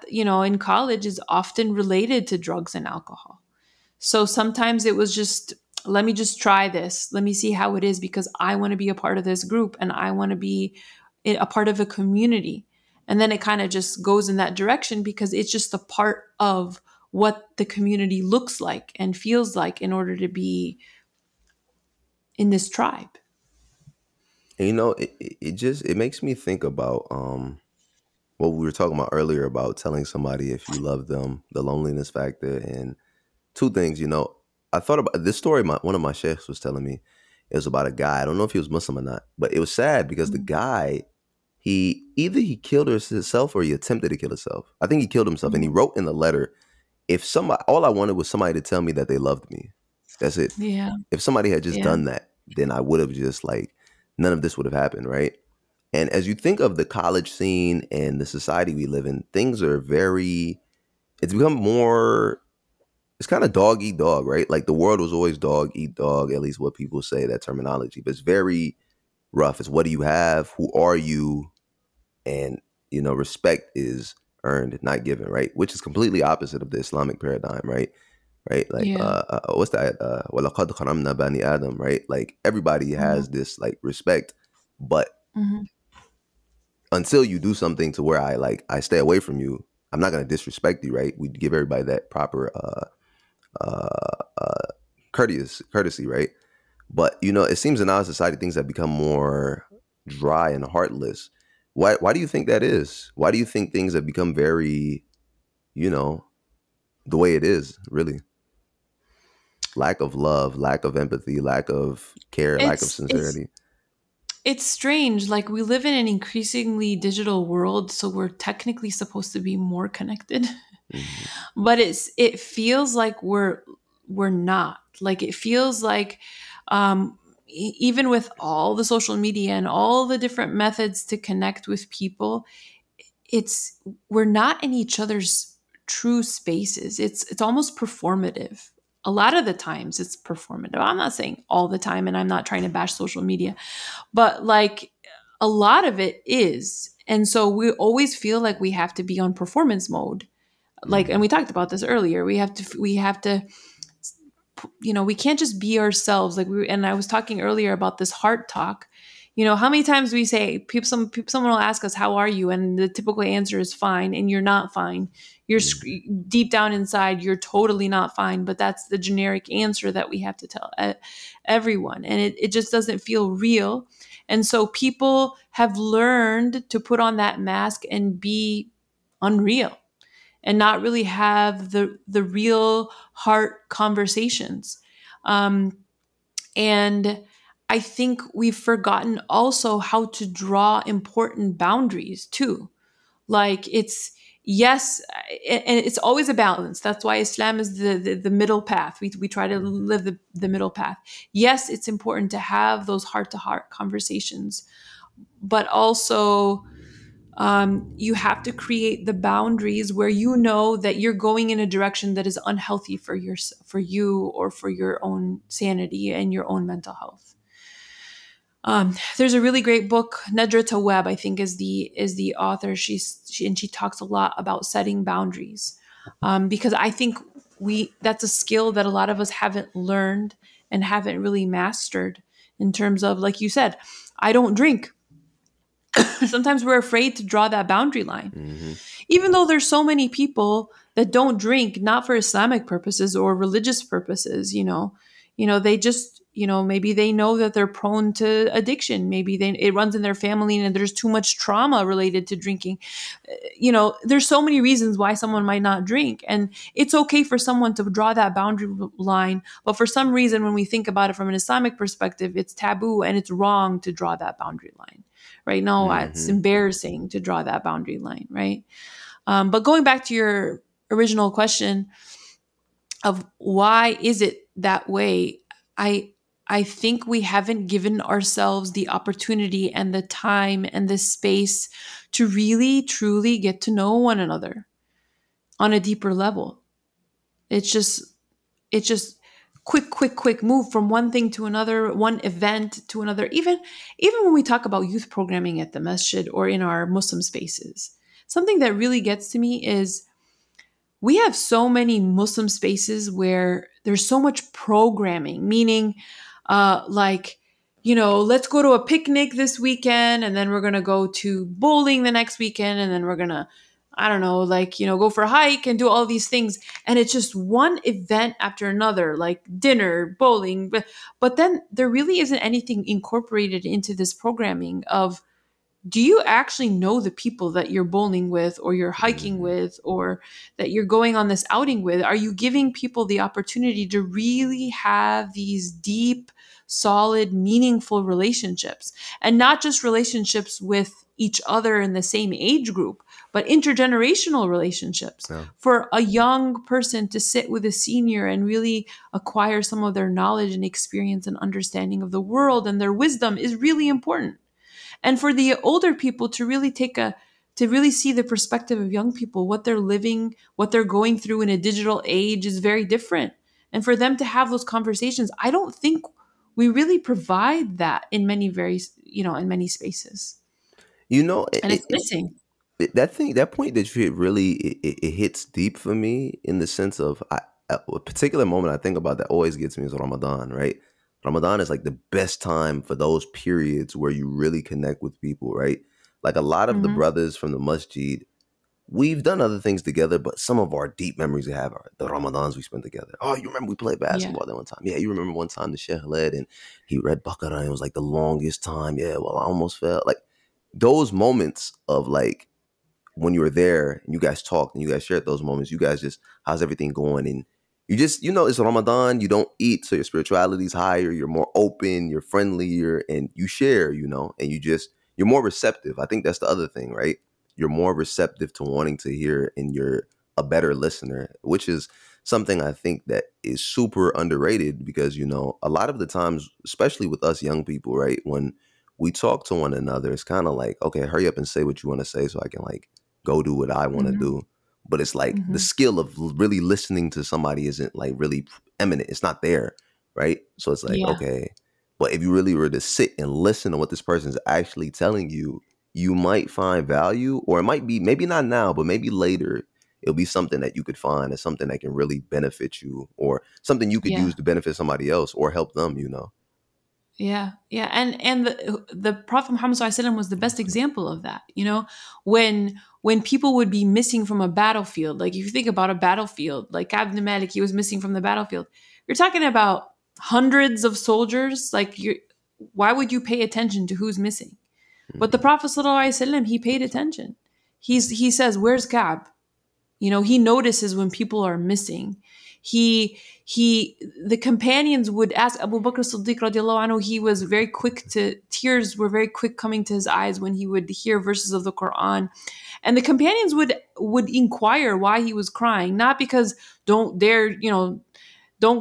in college is often related to drugs and alcohol. So sometimes it was just, let me just try this. Let me see how it is because I want to be a part of this group and I want to be a part of a community. And then it kind of just goes in that direction because it's just a part of what the community looks like and feels like in order to be in this tribe. You know, it makes me think about what we were talking about earlier about telling somebody if you love them, the loneliness factor, and two things. You know, I thought about this story. One of my sheikhs was telling me it was about a guy. I don't know if he was Muslim or not, but it was sad because the guy, he either killed himself or he attempted to kill himself. I think he killed himself, and he wrote in the letter, all I wanted was somebody to tell me that they loved me. That's it. Yeah. If somebody had just done that, then I would have just like. None of this would have happened, right? And as you think of the college scene and the society we live in, things are it's kind of dog eat dog, right? Like the world was always dog eat dog, at least what people say, that terminology, but it's very rough. It's what do you have? Who are you? And, you know, respect is earned, not given, right? Which is completely opposite of the Islamic paradigm, right? Right? Like, what's that? وَلَقَدْ خَرَمْنَا بَنِي آدَمَ, right? Like everybody has this like respect, but until you do something to where I stay away from you, I'm not going to disrespect you, right? We give everybody that proper courtesy, right? But, you know, it seems in our society, things have become more dry and heartless. Why do you think that is? Why do you think things have become very, you know, the way it is, really? Lack of love, lack of empathy, lack of care, lack of sincerity. It's strange. Like we live in an increasingly digital world, so we're technically supposed to be more connected. Mm-hmm. But it feels like we're not. Like it feels like even with all the social media and all the different methods to connect with people, we're not in each other's true spaces. It's almost performative. A lot of the times it's performative. I'm not saying all the time, and I'm not trying to bash social media, but like a lot of it is. And so we always feel like we have to be on performance mode. Like, and we talked about this earlier, we have to, you know, we can't just be ourselves. Like and I was talking earlier about this heart talk. You know, how many times we say, someone will ask us, how are you? And the typical answer is fine. And you're not fine. You're deep down inside, you're totally not fine. But that's the generic answer that we have to tell everyone. And it just doesn't feel real. And so people have learned to put on that mask and be unreal and not really have the real heart conversations. And I think we've forgotten also how to draw important boundaries too. Like and it's always a balance. That's why Islam is the middle path. We try to live the middle path. Yes, it's important to have those heart-to-heart conversations, but also You have to create the boundaries where you know that you're going in a direction that is unhealthy for you or for your own sanity and your own mental health. There's a really great book, Nedra Tawwab, I think is the author. She talks a lot about setting boundaries, because I think that's a skill that a lot of us haven't learned and haven't really mastered in terms of, like you said, I don't drink. Sometimes we're afraid to draw that boundary line, mm-hmm. even though there's so many people that don't drink, not for Islamic purposes or religious purposes. You know, they just, you know, maybe they know that they're prone to addiction. Maybe it runs in their family and there's too much trauma related to drinking. You know, there's so many reasons why someone might not drink, and it's okay for someone to draw that boundary line. But for some reason, when we think about it from an Islamic perspective, it's taboo and it's wrong to draw that boundary line. Right now, mm-hmm. it's embarrassing to draw that boundary line, right? But going back to your original question of why is it that way, I think we haven't given ourselves the opportunity and the time and the space to really, truly get to know one another on a deeper level. It's just quick move from one thing to another, one event to another. Even when we talk about youth programming at the masjid or in our Muslim spaces, something that really gets to me is we have so many Muslim spaces where there's so much programming, meaning like, you know, let's go to a picnic this weekend, and then we're going to go to bowling the next weekend, and then we're going to, I don't know, like, you know, go for a hike and do all these things. And it's just one event after another, like dinner, bowling. But then there really isn't anything incorporated into this programming of, do you actually know the people that you're bowling with or you're hiking with or that you're going on this outing with? Are you giving people the opportunity to really have these deep, solid, meaningful relationships, and not just relationships with each other in the same age group, but intergenerational relationships? Yeah. For a young person to sit with a senior and really acquire some of their knowledge and experience and understanding of the world and their wisdom is really important. And for the older people to really see the perspective of young people, what they're living, what they're going through in a digital age is very different. And for them to have those conversations, I don't think we really provide that in many spaces. You know, and it's missing. That point that you hit really, it hits deep for me in the sense of, a particular moment I think about that always gets me is Ramadan, right? Ramadan is like the best time for those periods where you really connect with people, right? Like a lot of mm-hmm. the brothers from the masjid, we've done other things together, but some of our deep memories we have are the Ramadans we spent together. Oh, you remember we played basketball that one time? Yeah, you remember one time the Sheikh led and he read Baqarah and it was like the longest time. Yeah, well, I almost fell. Like those moments of like when you were there and you guys talked and you guys shared those moments, you guys just, how's everything going? And you just, you know, it's Ramadan, you don't eat, so your spirituality is higher, you're more open, you're friendlier, and you share, you know, and you just, you're more receptive. I think that's the other thing, right? You're more receptive to wanting to hear, and you're a better listener, which is something I think that is super underrated because, you know, a lot of the times, especially with us young people, right, when we talk to one another, it's kind of like, okay, hurry up and say what you want to say so I can like go do what I want to mm-hmm. do. But it's like mm-hmm. the skill of really listening to somebody isn't like really eminent. It's not there, right? So it's like, okay, but if you really were to sit and listen to what this person's actually telling you, you might find value, or it might be, maybe not now, but maybe later, it'll be something that you could find and something that can really benefit you, or something you could use to benefit somebody else or help them, you know? Yeah. Yeah. And the Prophet Muhammad ﷺ was the best example of that. You know, when people would be missing from a battlefield, like if you think about a battlefield, like Ka'b ibn Malik, he was missing from the battlefield. You're talking about hundreds of soldiers. Like why would you pay attention to who's missing? Mm-hmm. But the Prophet ﷺ, he paid attention. He says, where's Ka'b? You know, he notices when people are missing. The companions would ask Abu Bakr Siddiq radiallahu anhu, he was very quick to, tears were very quick coming to his eyes when he would hear verses of the Quran. And the companions would inquire why he was crying, not because don't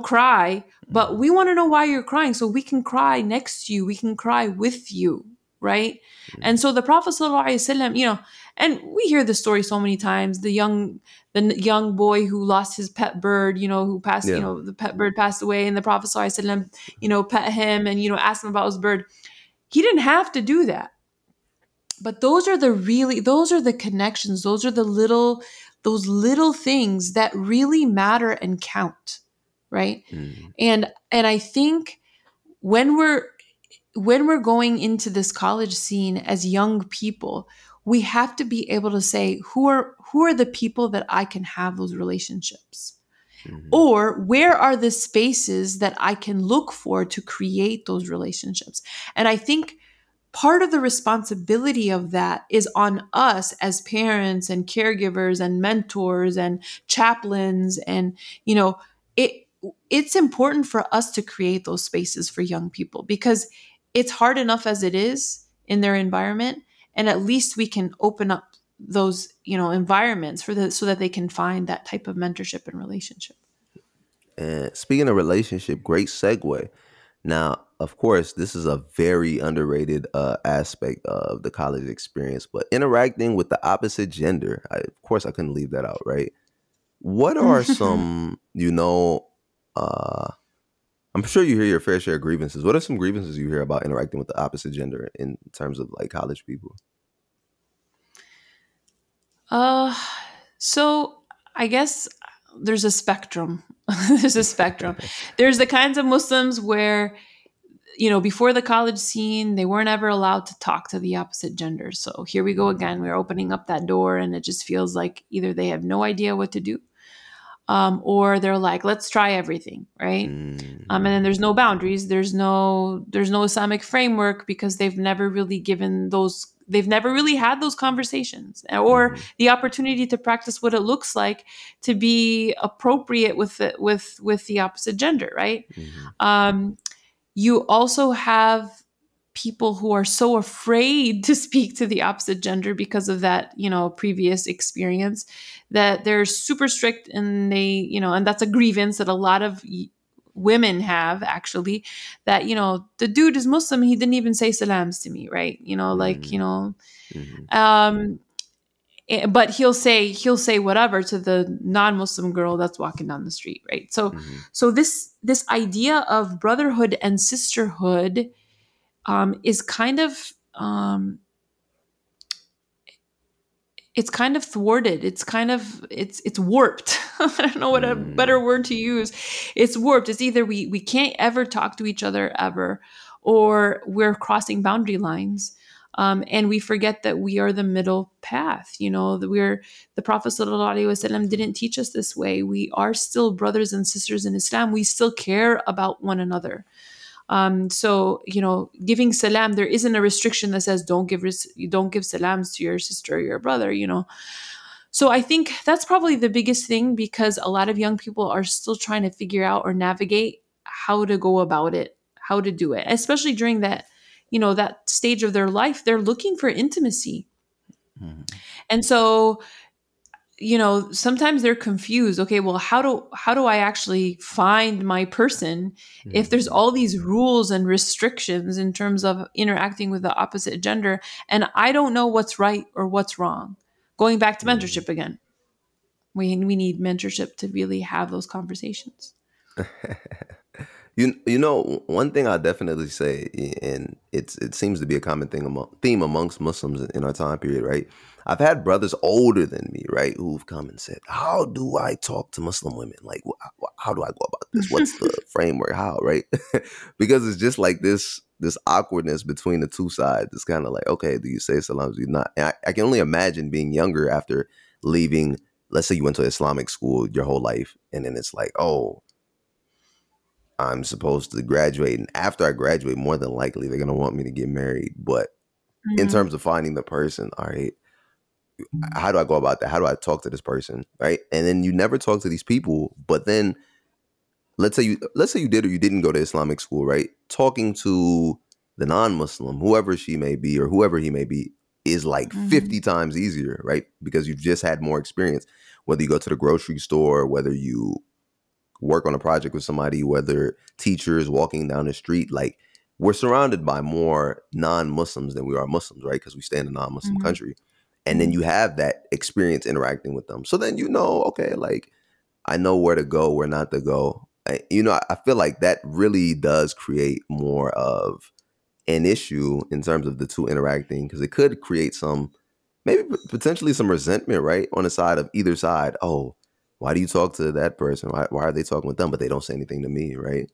cry, but we want to know why you're crying so we can cry next to you, we can cry with you. right? And so the Prophet ﷺ, you know, and we hear this story so many times, the young boy who lost his pet bird, you know, who passed, you know, the pet bird passed away, and the Prophet ﷺ, you know, pet him and, you know, asked him about his bird. He didn't have to do that. But those are the connections. Those are those little things that really matter and count, right? And I think when we're going into this college scene as young people, we have to be able to say, who are the people that I can have those relationships? Or where are the spaces that I can look for to create those relationships? And I think part of the responsibility of that is on us as parents and caregivers and mentors and chaplains. And, you know, it's important for us to create those spaces for young people, because it's hard enough as it is in their environment. And at least we can open up those, you know, environments so that they can find that type of mentorship and relationship. And speaking of relationship, great segue. Now, of course, this is a very underrated aspect of the college experience, but interacting with the opposite gender, I couldn't leave that out, right? What are some, you know, I'm sure you hear your fair share of grievances. What are some grievances you hear about interacting with the opposite gender in terms of like college people? So I guess there's a spectrum. There's the kinds of Muslims where, you know, before the college scene, they weren't ever allowed to talk to the opposite gender. So here we go again. We're opening up that door, and it just feels like either they have no idea what to do, or they're like, let's try everything, right? And then there's no boundaries. There's no Islamic framework, because they've never really had those conversations or the opportunity to practice what it looks like to be appropriate with the opposite gender, right? You also have people who are so afraid to speak to the opposite gender because of that, you know, previous experience, that they're super strict, and they, you know, and that's a grievance that a lot of women have, actually, that, you know, the dude is Muslim, he didn't even say salams to me, right? You know, like, you know, but he'll say whatever to the non-Muslim girl that's walking down the street, right? So so this idea of brotherhood and sisterhood is kind of it's kind of thwarted. It's warped. I don't know what a better word to use. It's warped. It's either we can't ever talk to each other ever, or we're crossing boundary lines. And we forget that we are the middle path. You know, the Prophet ﷺ didn't teach us this way. We are still brothers and sisters in Islam. We still care about one another. So, you know, giving salam, there isn't a restriction that says don't give salams to your sister or your brother, you know. So I think that's probably the biggest thing, because a lot of young people are still trying to figure out or navigate how to go about it, how to do it, especially during that, you know, that stage of their life. They're looking for intimacy. And so, you know, sometimes they're confused. Okay, well, how do I actually find my person if there's all these rules and restrictions in terms of interacting with the opposite gender, and I don't know what's right or what's wrong? Going back to mentorship again. We need mentorship to really have those conversations. You know, one thing I'll definitely say, and it seems to be a common theme amongst Muslims in our time period, right? I've had brothers older than me, right, who've come and said, how do I talk to Muslim women? Like, how do I go about this? What's the framework? How, right? Because it's just like this awkwardness between the two sides. It's kind of like, okay, do you say salam? Do you not? And I can only imagine being younger after leaving, let's say you went to Islamic school your whole life, and then it's like, oh, I'm supposed to graduate, and after I graduate, more than likely they're going to want me to get married. But in terms of finding the person, all right, how do I go about that? How do I talk to this person, right? And then you never talk to these people. But then let's say you did or you didn't go to Islamic school, right? Talking to the non-Muslim, whoever she may be or whoever he may be, is like 50 times easier, right? Because you've just had more experience, whether you go to the grocery store, whether you work on a project with somebody, whether teachers walking down the street, like we're surrounded by more non-Muslims than we are Muslims, right? Because we stay in a non-Muslim mm-hmm. country. And then you have that experience interacting with them. So then you know, okay, like, I know where to go, where not to go. I feel like that really does create more of an issue in terms of the two interacting, because it could create some, maybe potentially some resentment, right? On the side of either side. Oh, why do you talk to that person? Why are they talking with them? But they don't say anything to me, right?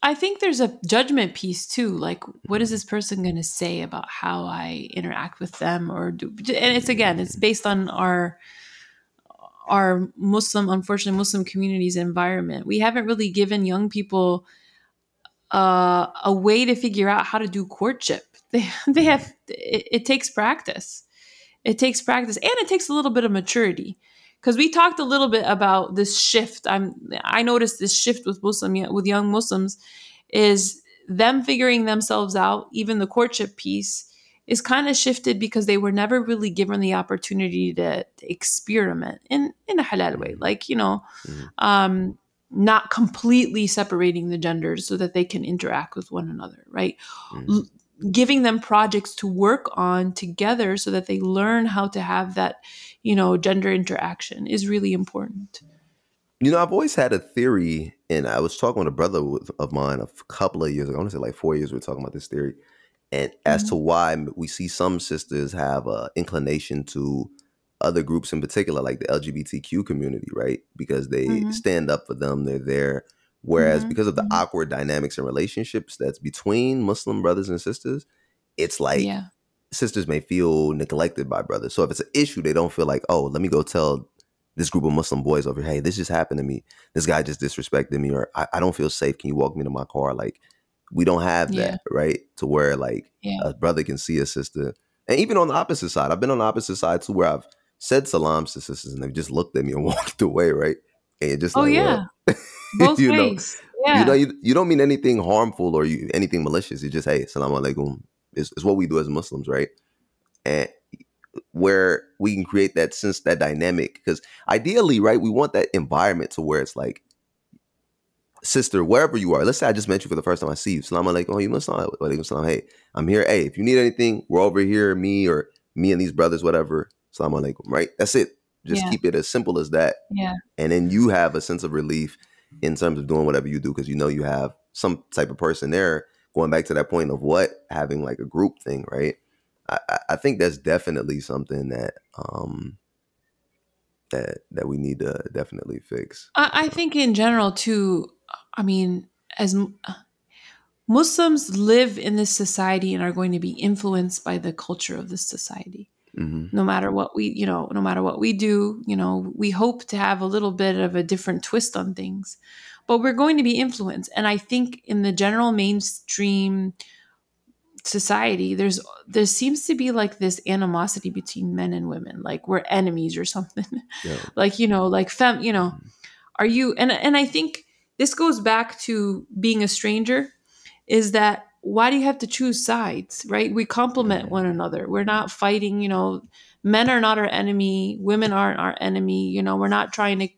I think there's a judgment piece too. Like, what is this person going to say about how I interact with them? And it's based on our unfortunately Muslim community's environment. We haven't really given young people a way to figure out how to do courtship. It takes practice. It takes practice, and it takes a little bit of maturity. Because we talked a little bit about this shift. I noticed this shift with young Muslims is them figuring themselves out. Even the courtship piece is kind of shifted because they were never really given the opportunity to experiment in a halal way. Like, not completely separating the genders so that they can interact with one another, right? Mm-hmm. Giving them projects to work on together so that they learn how to have that, gender interaction is really important. I've always had a theory, and I was talking with a brother of mine a couple of years ago, I want to say like 4 years, we were talking about this theory, and mm-hmm. as to why we see some sisters have an inclination to other groups in particular, like the LGBTQ community, right? Because they mm-hmm. stand up for them, they're there. Whereas mm-hmm. because of the mm-hmm. awkward dynamics and relationships that's between Muslim brothers and sisters, it's like sisters may feel neglected by brothers. So if it's an issue, they don't feel like, oh, let me go tell this group of Muslim boys over here, hey, this just happened to me. This guy just disrespected me, or I don't feel safe. Can you walk me to my car? Like, we don't have that, right? To where like a brother can see a sister. And even on the opposite side, I've been on the opposite side too, where I've said salams to sisters and they've just looked at me and walked away, right? And you're just both ways. You don't mean anything harmful or anything malicious. You just, hey, assalamu alaikum. It's what we do as Muslims, right? And where we can create that sense, that dynamic. Because ideally, right, we want that environment to where it's like, sister, wherever you are. Let's say I just met you for the first time I see you. Assalamu alaikum. Oh, you Muslim? Alaikum salam. Hey, I'm here. Hey, if you need anything, we're over here, me and these brothers, whatever. Assalamu alaikum, right? That's it. Just keep it as simple as that. Yeah. And then you have a sense of relief in terms of doing whatever you do, because you have some type of person there. Going back to that point of having like a group thing, right? I think that's definitely something that that we need to definitely fix. I think in general too, I mean, as Muslims live in this society and are going to be influenced by the culture of this society. Mm-hmm. No matter what we do, we hope to have a little bit of a different twist on things, but we're going to be influenced. And I think in the general mainstream society, there seems to be like this animosity between men and women, like we're enemies or something. Yeah. Are you? And I think this goes back to being a stranger. Is that, why do you have to choose sides, right? We complement one another. We're not fighting, men are not our enemy. Women aren't our enemy. We're not trying to,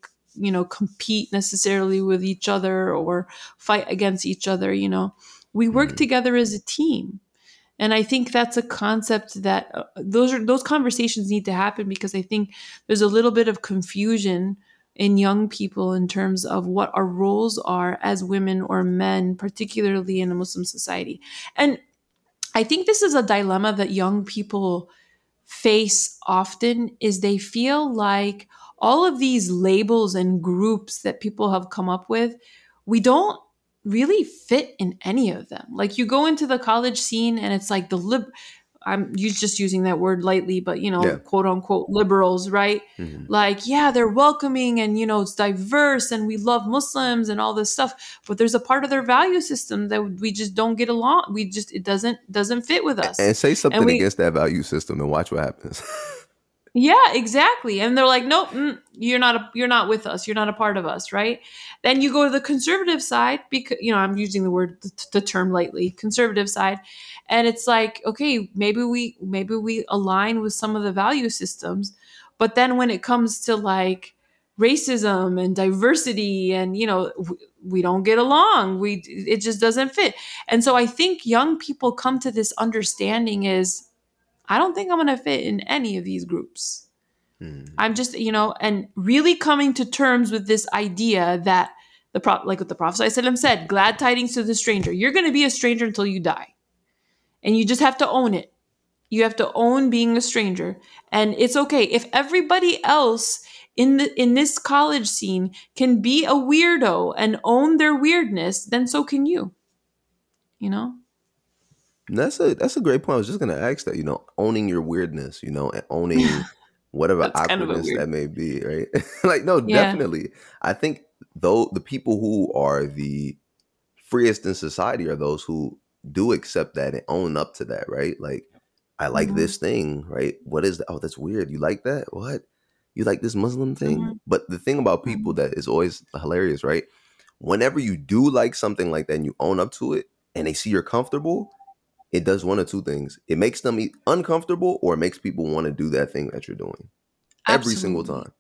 compete necessarily with each other or fight against each other. We work mm-hmm. together as a team. And I think that's a concept that those conversations need to happen, because I think there's a little bit of confusion in young people in terms of what our roles are as women or men, particularly in a Muslim society. And I think this is a dilemma that young people face often, is they feel like all of these labels and groups that people have come up with, we don't really fit in any of them. Like, you go into the college scene and it's like I'm just using that word lightly, but, quote unquote liberals, right? Mm-hmm. Like, they're welcoming and, it's diverse and we love Muslims and all this stuff, but there's a part of their value system that we just don't get along. It doesn't fit with us. And say something against that value system and watch what happens. Yeah, exactly. And they're like, nope, you're not with us. You're not a part of us, right? Then you go to the conservative side, because I'm using the term lightly, conservative side, and it's like, okay, maybe we align with some of the value systems, but then when it comes to like racism and diversity and, you know, we don't get along. It just doesn't fit. And so I think young people come to this understanding is, I don't think I'm going to fit in any of these groups. I'm just, you know, and really coming to terms with this idea that like what the Prophet ﷺ said, glad tidings to the stranger. You're going to be a stranger until you die. And you just have to own it. You have to own being a stranger. And it's okay. If everybody else in this college scene can be a weirdo and own their weirdness, then so can you. You know? That's a great point. I was just going to ask that, you know, owning your weirdness, you know, and owning whatever awkwardness that may be, right? Like, no, yeah. Definitely. I think though the people who are the freest in society are those who do accept that and own up to that, right? Like, I like mm-hmm. this thing, right? What is that? Oh, that's weird. You like that? What? You like this Muslim thing? Mm-hmm. But the thing about people that is always hilarious, right? Whenever you do like something like that and you own up to it and they see you're comfortable, it does one of two things. It makes them uncomfortable or it makes people want to do that thing that you're doing. Absolutely. Every single time.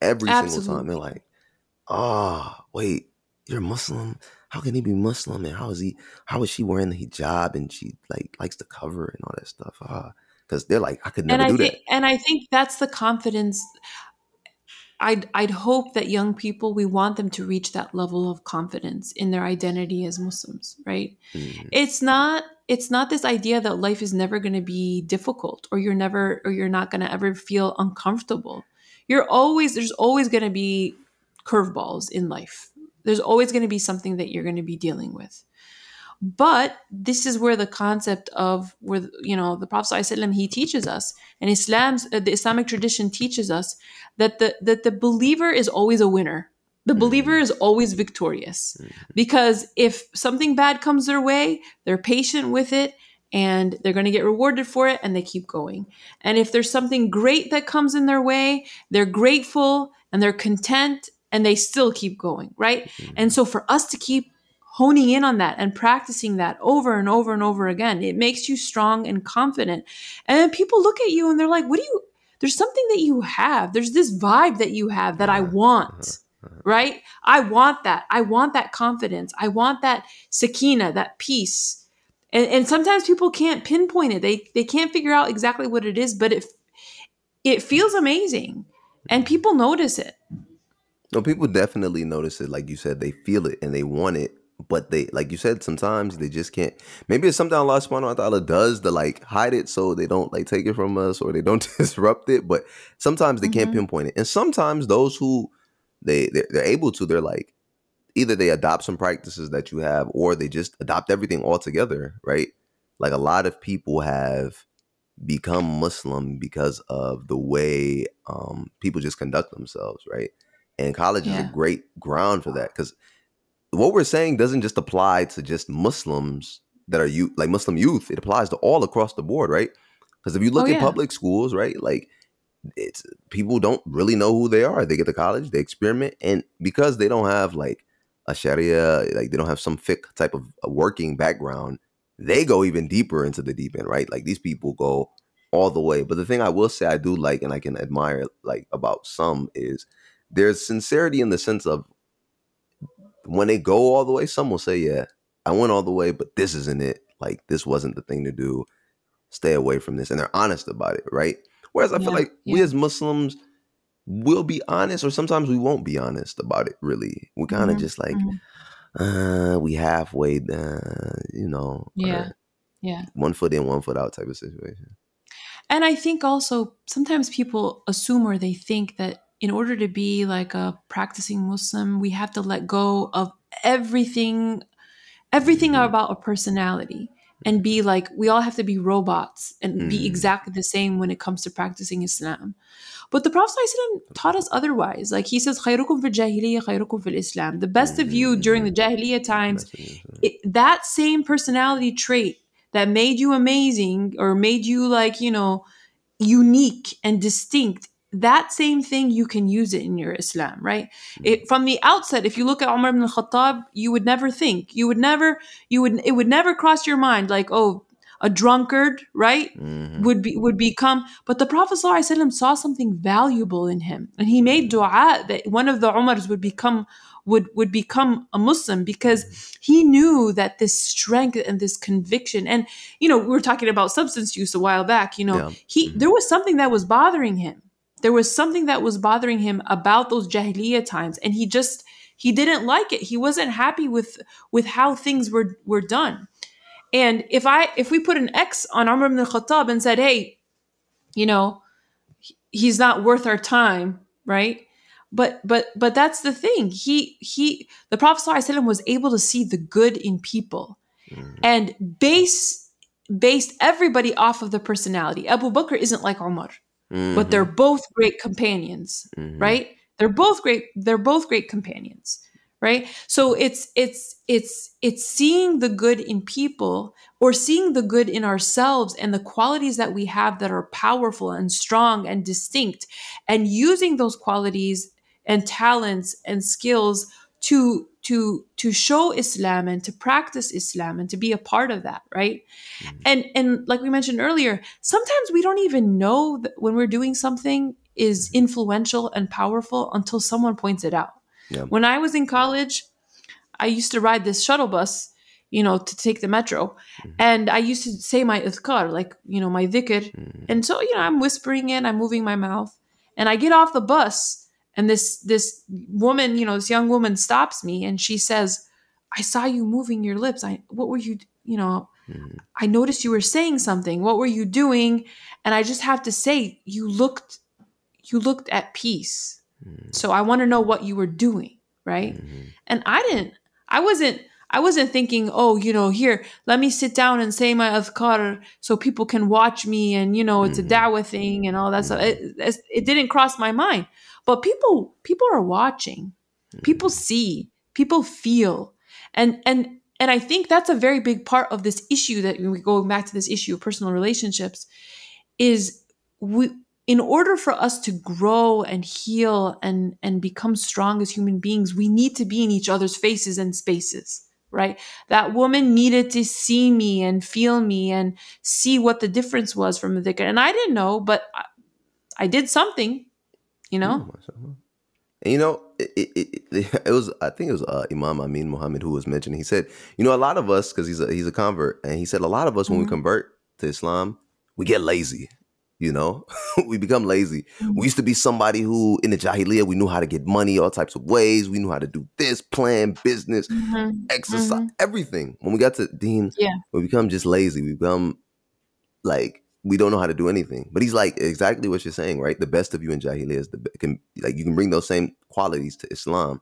They're like, oh, wait, you're Muslim? How can he be Muslim? And how is she wearing the hijab? And she like likes to cover and all that stuff. Because they're like, I could never do that. And I think that's the confidence. I'd hope that young people, we want them to reach that level of confidence in their identity as Muslims, right? Mm-hmm. It's not this idea that life is never going to be difficult or you're not going to ever feel uncomfortable. There's always going to be curveballs in life. There's always going to be something that you're going to be dealing with. But this is where the concept of, you know, the Prophet ﷺ, he teaches us, and the Islamic tradition teaches us that the believer is always a winner. The believer is always victorious, because if something bad comes their way, they're patient with it and they're going to get rewarded for it and they keep going. And if there's something great that comes in their way, they're grateful and they're content and they still keep going, right? Mm-hmm. And so for us to keep honing in on that and practicing that over and over and over again, it makes you strong and confident. And then people look at you and they're like, there's something that you have. There's this vibe that you have that I want, right? I want that. I want that confidence. I want that sakina, that peace. And sometimes people can't pinpoint it. They can't figure out exactly what it is, but it feels amazing. And people notice it. No, people definitely notice it. Like you said, they feel it and they want it. But they, like you said, sometimes they just can't. Maybe it's something Allah subhanahu wa ta'ala does to like hide it so they don't like take it from us or they don't disrupt it. But sometimes they can't pinpoint it. And sometimes those who they're able to, they're like, either they adopt some practices that you have or they just adopt everything altogether, right? Like a lot of people have become Muslim because of the way people just conduct themselves, right? And college is a great ground for that, because what we're saying doesn't just apply to just Muslims that are like Muslim youth. It applies to all across the board, right? Because if you look at public schools, right, like it's people don't really know who they are. They get to college, they experiment, and because they don't have like a Sharia, like they don't have some fiqh type of a working background, they go even deeper into the deep end, right? Like these people go all the way. But the thing I will say I do like and I can admire like about some is there's sincerity in the sense of when they go all the way, some will say, yeah, I went all the way, but this isn't it. Like, this wasn't the thing to do. Stay away from this. And they're honest about it, right? Whereas I feel like we as Muslims will be honest, or sometimes we won't be honest about it, really. We're kind of just like, we halfway, you know. Yeah. One foot in, one foot out type of situation. And I think also sometimes people assume or they think that in order to be like a practicing Muslim, we have to let go of everything about a personality and be like, we all have to be robots and be exactly the same when it comes to practicing Islam. But the Prophet ﷺ taught us otherwise. Like he says, khayrukum fil jahiliyyah, khayrukum fil Islam. The best of you during the jahiliyyah times, that same personality trait that made you amazing or made you like, you know, unique and distinct, that same thing, you can use it in your Islam, right? It, from the outset, if you look at Umar ibn al-Khattab, you would never cross your mind like, oh, a drunkard, right? Mm-hmm. Would become. But the Prophet ﷺ saw something valuable in him, and he made dua that one of the Umars would become a Muslim, because he knew that this strength and this conviction, and we were talking about substance use a while back, there was something that was bothering him. There was something that was bothering him about those Jahiliyyah times, and he didn't like it. He wasn't happy with how things were done. And if we put an X on Umar ibn al-Khattab and said, hey, he's not worth our time, right? But that's the thing. The Prophet ﷺ was able to see the good in people, and based everybody off of the personality. Abu Bakr isn't like Umar, but they're both great companions, right? They're both great companions, right? So it's seeing the good in people, or seeing the good in ourselves and the qualities that we have that are powerful and strong and distinct, and using those qualities and talents and skills to show Islam and to practice Islam and to be a part of that, right? Mm-hmm. And like we mentioned earlier, sometimes we don't even know that when we're doing something is influential and powerful until someone points it out. Yeah. When I was in college, I used to ride this shuttle bus, to take the metro. Mm-hmm. And I used to say my adhkar, my dhikr. Mm-hmm. And so, I'm whispering it, I'm moving my mouth. And I get off the bus, and this woman, this young woman stops me, and she says, I saw you moving your lips. What were you, I noticed you were saying something. What were you doing? And I just have to say, you looked at peace. Mm-hmm. So I want to know what you were doing, right? Mm-hmm. And I wasn't thinking, here, let me sit down and say my adhkar so people can watch me, and it's a da'wah thing and all that stuff. It didn't cross my mind. But people are watching. People see, people feel. And I think that's a very big part of this issue, that when we go back to this issue of personal relationships, is in order for us to grow and heal and become strong as human beings, we need to be in each other's faces and spaces, right? That woman needed to see me and feel me and see what the difference was from the dhikr. And I didn't know, but I did something, And I think it was Imam Amin Muhammad who was mentioning, he said, a lot of us, because he's a convert, and he said a lot of us, when we convert to Islam, we get lazy. We become lazy. We used to be somebody who, in the Jahiliyyah, we knew how to get money all types of ways. We knew how to do this, plan, business, exercise, everything. When we got to Deen, we become just lazy. We become like, we don't know how to do anything. But he's like, exactly what you're saying, right? The best of you in Jahiliyyah is you can bring those same qualities to Islam.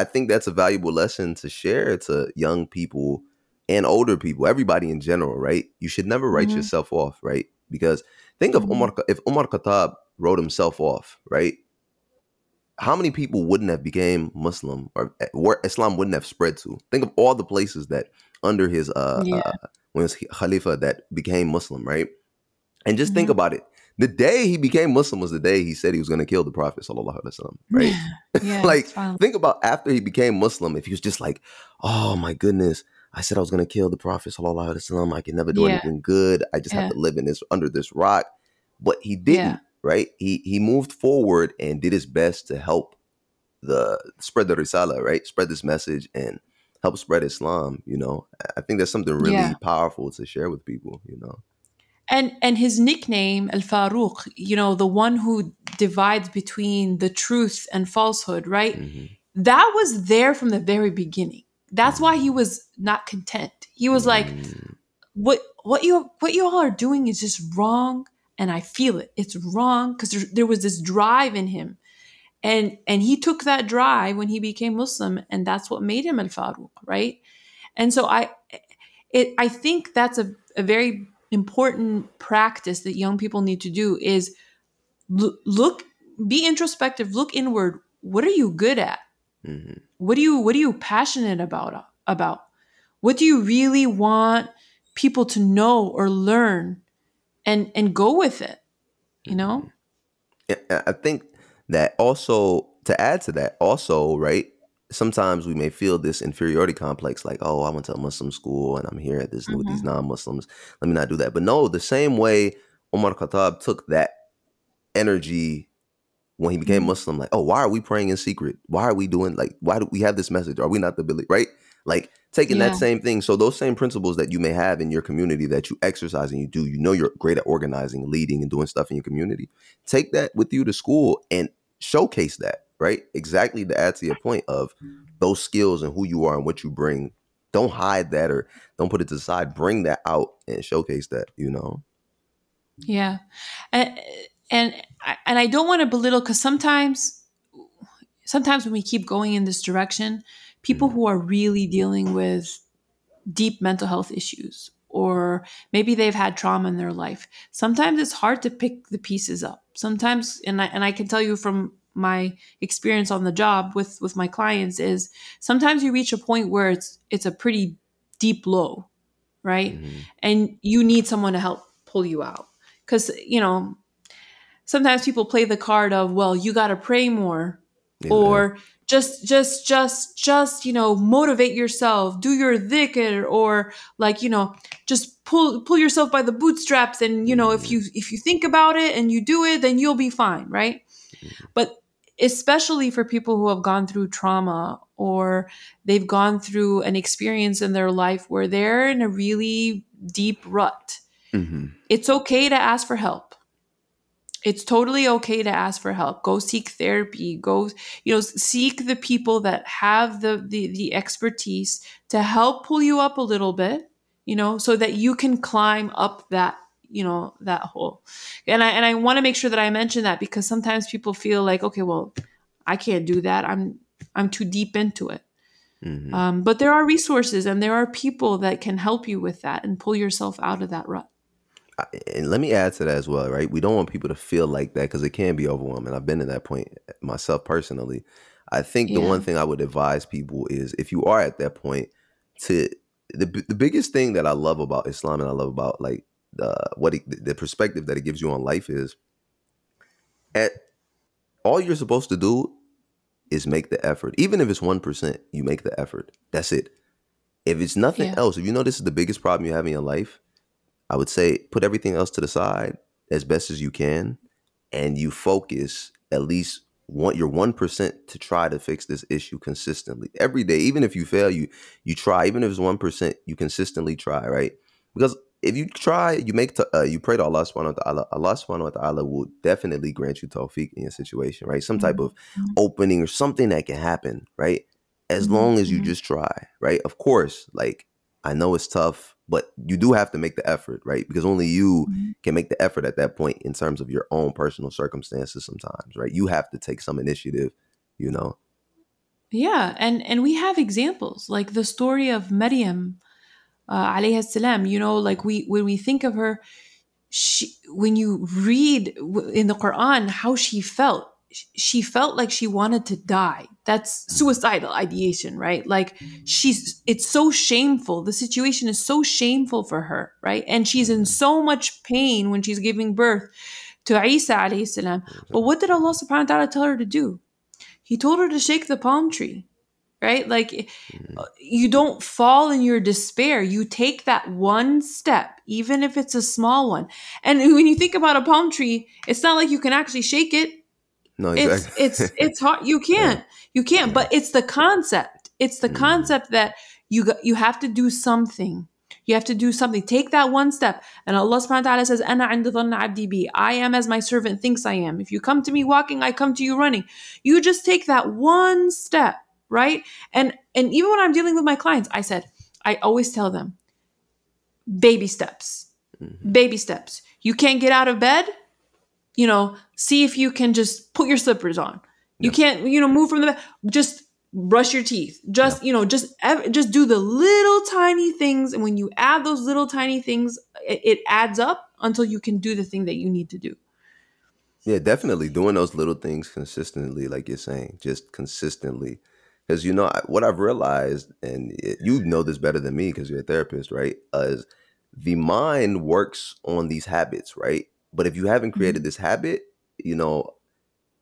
I think that's a valuable lesson to share to young people and older people, everybody in general, right? You should never write yourself off, right? Because think of Umar, if Umar Khattab wrote himself off, right? How many people wouldn't have became Muslim, or where Islam wouldn't have spread to? Think of all the places that under his, when it was Khalifa, that became Muslim, right? And just think about it. The day he became Muslim was the day he said he was going to kill the Prophet sallallahu alaihi wasallam, right? Yeah, think about after he became Muslim, if he was just like, oh my goodness, I said I was going to kill the Prophet sallallahu alaihi wasallam. I can never do anything good. I just have to live in this under this rock. But he didn't, right? He moved forward and did his best to help spread the Risala, right? Spread this message and help spread Islam. I think that's something really powerful to share with people. And his nickname Al-Faruq, the one who divides between the truth and falsehood, right? Mm-hmm. That was there from the very beginning. That's why he was not content. He was like, what you all are doing is just wrong, and I feel it. It's wrong, because there was this drive in him, and he took that drive when he became Muslim, and that's what made him Al-Faruq, right? And so I think that's a very important practice that young people need to do, is look, be introspective, look inward. What are you good at? Mm-hmm. What are you passionate about? What do you really want people to know or learn, and go with it? I think that also, to add to that also, right? sometimes we may feel this inferiority complex, like, oh, I went to a Muslim school and I'm here at this with these non-Muslims. Let me not do that. But no, the same way Umar Khattab took that energy when he became Muslim, like, oh, why are we praying in secret? Why are we doing, like, why do we have this message? Are we not the believer, right? Like taking that same thing. So those same principles that you may have in your community that you exercise and you do, you know, you're great at organizing, leading and doing stuff in your community. Take that with you to school and showcase that, right? Exactly to add to your point of those skills and who you are and what you bring. Don't hide that or don't put it to the side. Bring that out and showcase that, you know? Yeah. And I don't want to belittle, because sometimes when we keep going in this direction, people who are really dealing with deep mental health issues, or maybe they've had trauma in their life, sometimes it's hard to pick the pieces up. Sometimes, and I can tell you from my experience on the job with my clients, is sometimes you reach a point where it's a pretty deep low, right? Mm-hmm. And you need someone to help pull you out. Because, you know, sometimes people play the card of, well, you got to pray more, or just, you know, motivate yourself, do your dhikr, or like, you know, just pull yourself by the bootstraps. And, you know, if you think about it and you do it, then you'll be fine. Right. But especially for people who have gone through trauma, or they've gone through an experience in their life where they're in a really deep rut, it's okay to ask for help. It's totally okay to ask for help. Go seek therapy. Go, you know, seek the people that have the expertise to help pull you up a little bit, you know, so that you can climb up that, you know, that hole. And I want to make sure that I mention that, because sometimes people feel like, okay, well, I can't do that. I'm too deep into it. But there are resources and there are people that can help you with that and pull yourself out of that rut. And let me add to that as well, right? We don't want people to feel like that, because it can be overwhelming. I've been to that point myself personally. I think the one thing I would advise people is, if you are at that point, to the biggest thing that I love about Islam, and I love about like the perspective that it gives you on life, is at all you're supposed to do is make the effort. Even if it's 1%, you make the effort. That's it. If it's nothing else, if you know this is the biggest problem you have in your life, I would say put everything else to the side as best as you can, and you focus at least your 1% to try to fix this issue consistently every day. Even if you fail, you try. Even if it's 1%, you consistently try, right? Because if you try, you pray to Allah subhanahu wa ta'ala. Allah subhanahu wa ta'ala will definitely grant you tawfiq in your situation, right? Some type of opening or something that can happen, right? As long as you just try, right? Of course, like, I know it's tough, but you do have to make the effort, right? Because only you can make the effort at that point in terms of your own personal circumstances sometimes, right? You have to take some initiative, you know? Yeah. And we have examples like the story of Maryam, alayhi salam, you know, like when we think of her, when you read in the Quran how she felt like she wanted to die. That's suicidal ideation, right? Like it's so shameful. The situation is so shameful for her, right? And she's in so much pain when she's giving birth to Isa alayhi salam. But what did Allah subhanahu wa ta'ala tell her to do? He told her to shake the palm tree, right? Like, you don't fall in your despair. You take that one step, even if it's a small one. And when you think about a palm tree, it's not like you can actually shake it. No, exactly. It's hard. You can't, but it's the concept. It's the concept that you have to do something. You have to do something. Take that one step. And Allah subhanahu wa ta'ala says, Ana 'inda dhanni 'abdi bi. I am as my servant thinks I am. If you come to me walking, I come to you running. You just take that one step, right? And even when I'm dealing with my clients, I always tell them, baby steps, baby steps. You can't get out of bed. You know, see if you can just put your slippers on. You can't, you know, move from the bed. Just brush your teeth. Just, you know, just do the little tiny things. And when you add those little tiny things, it adds up until you can do the thing that you need to do. Yeah, definitely. Doing those little things consistently, like you're saying, just consistently. Because, you know, what I've realized, and you know this better than me because you're a therapist, right, is the mind works on these habits, right? But if you haven't created this habit, you know,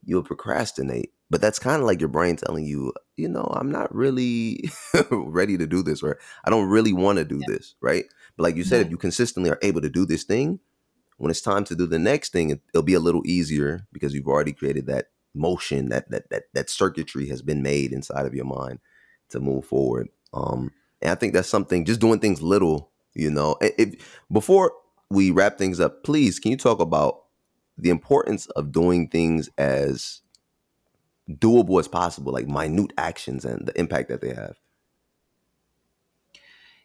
you'll procrastinate. But that's kind of like your brain telling you, you know, I'm not really ready to do this, or I don't really want to do this, right? But like you said, if you consistently are able to do this thing, when it's time to do the next thing, it'll be a little easier because you've already created that motion, that circuitry has been made inside of your mind to move forward. And I think that's something, just doing things little, you know. Before we wrap things up, please, can you talk about the importance of doing things as doable as possible, like minute actions and the impact that they have?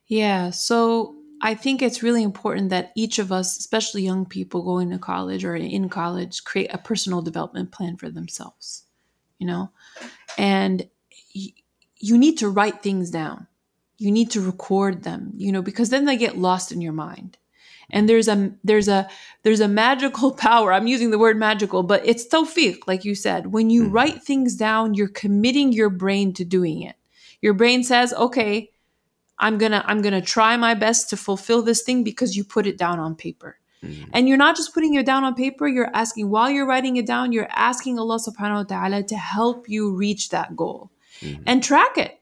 Yeah, so I think it's really important that each of us, especially young people going to college or in college, create a personal development plan for themselves, you know? And you need to write things down. You need to record them, you know, because then they get lost in your mind. And there's a magical power. I'm using the word magical, but it's tawfiq, like you said. When you write things down, you're committing your brain to doing it. Your brain says, okay, I'm gonna try my best to fulfill this thing, because you put it down on paper. And you're not just putting it down on paper, you're asking, while you're writing it down, you're asking Allah subhanahu wa ta'ala to help you reach that goal. And track it.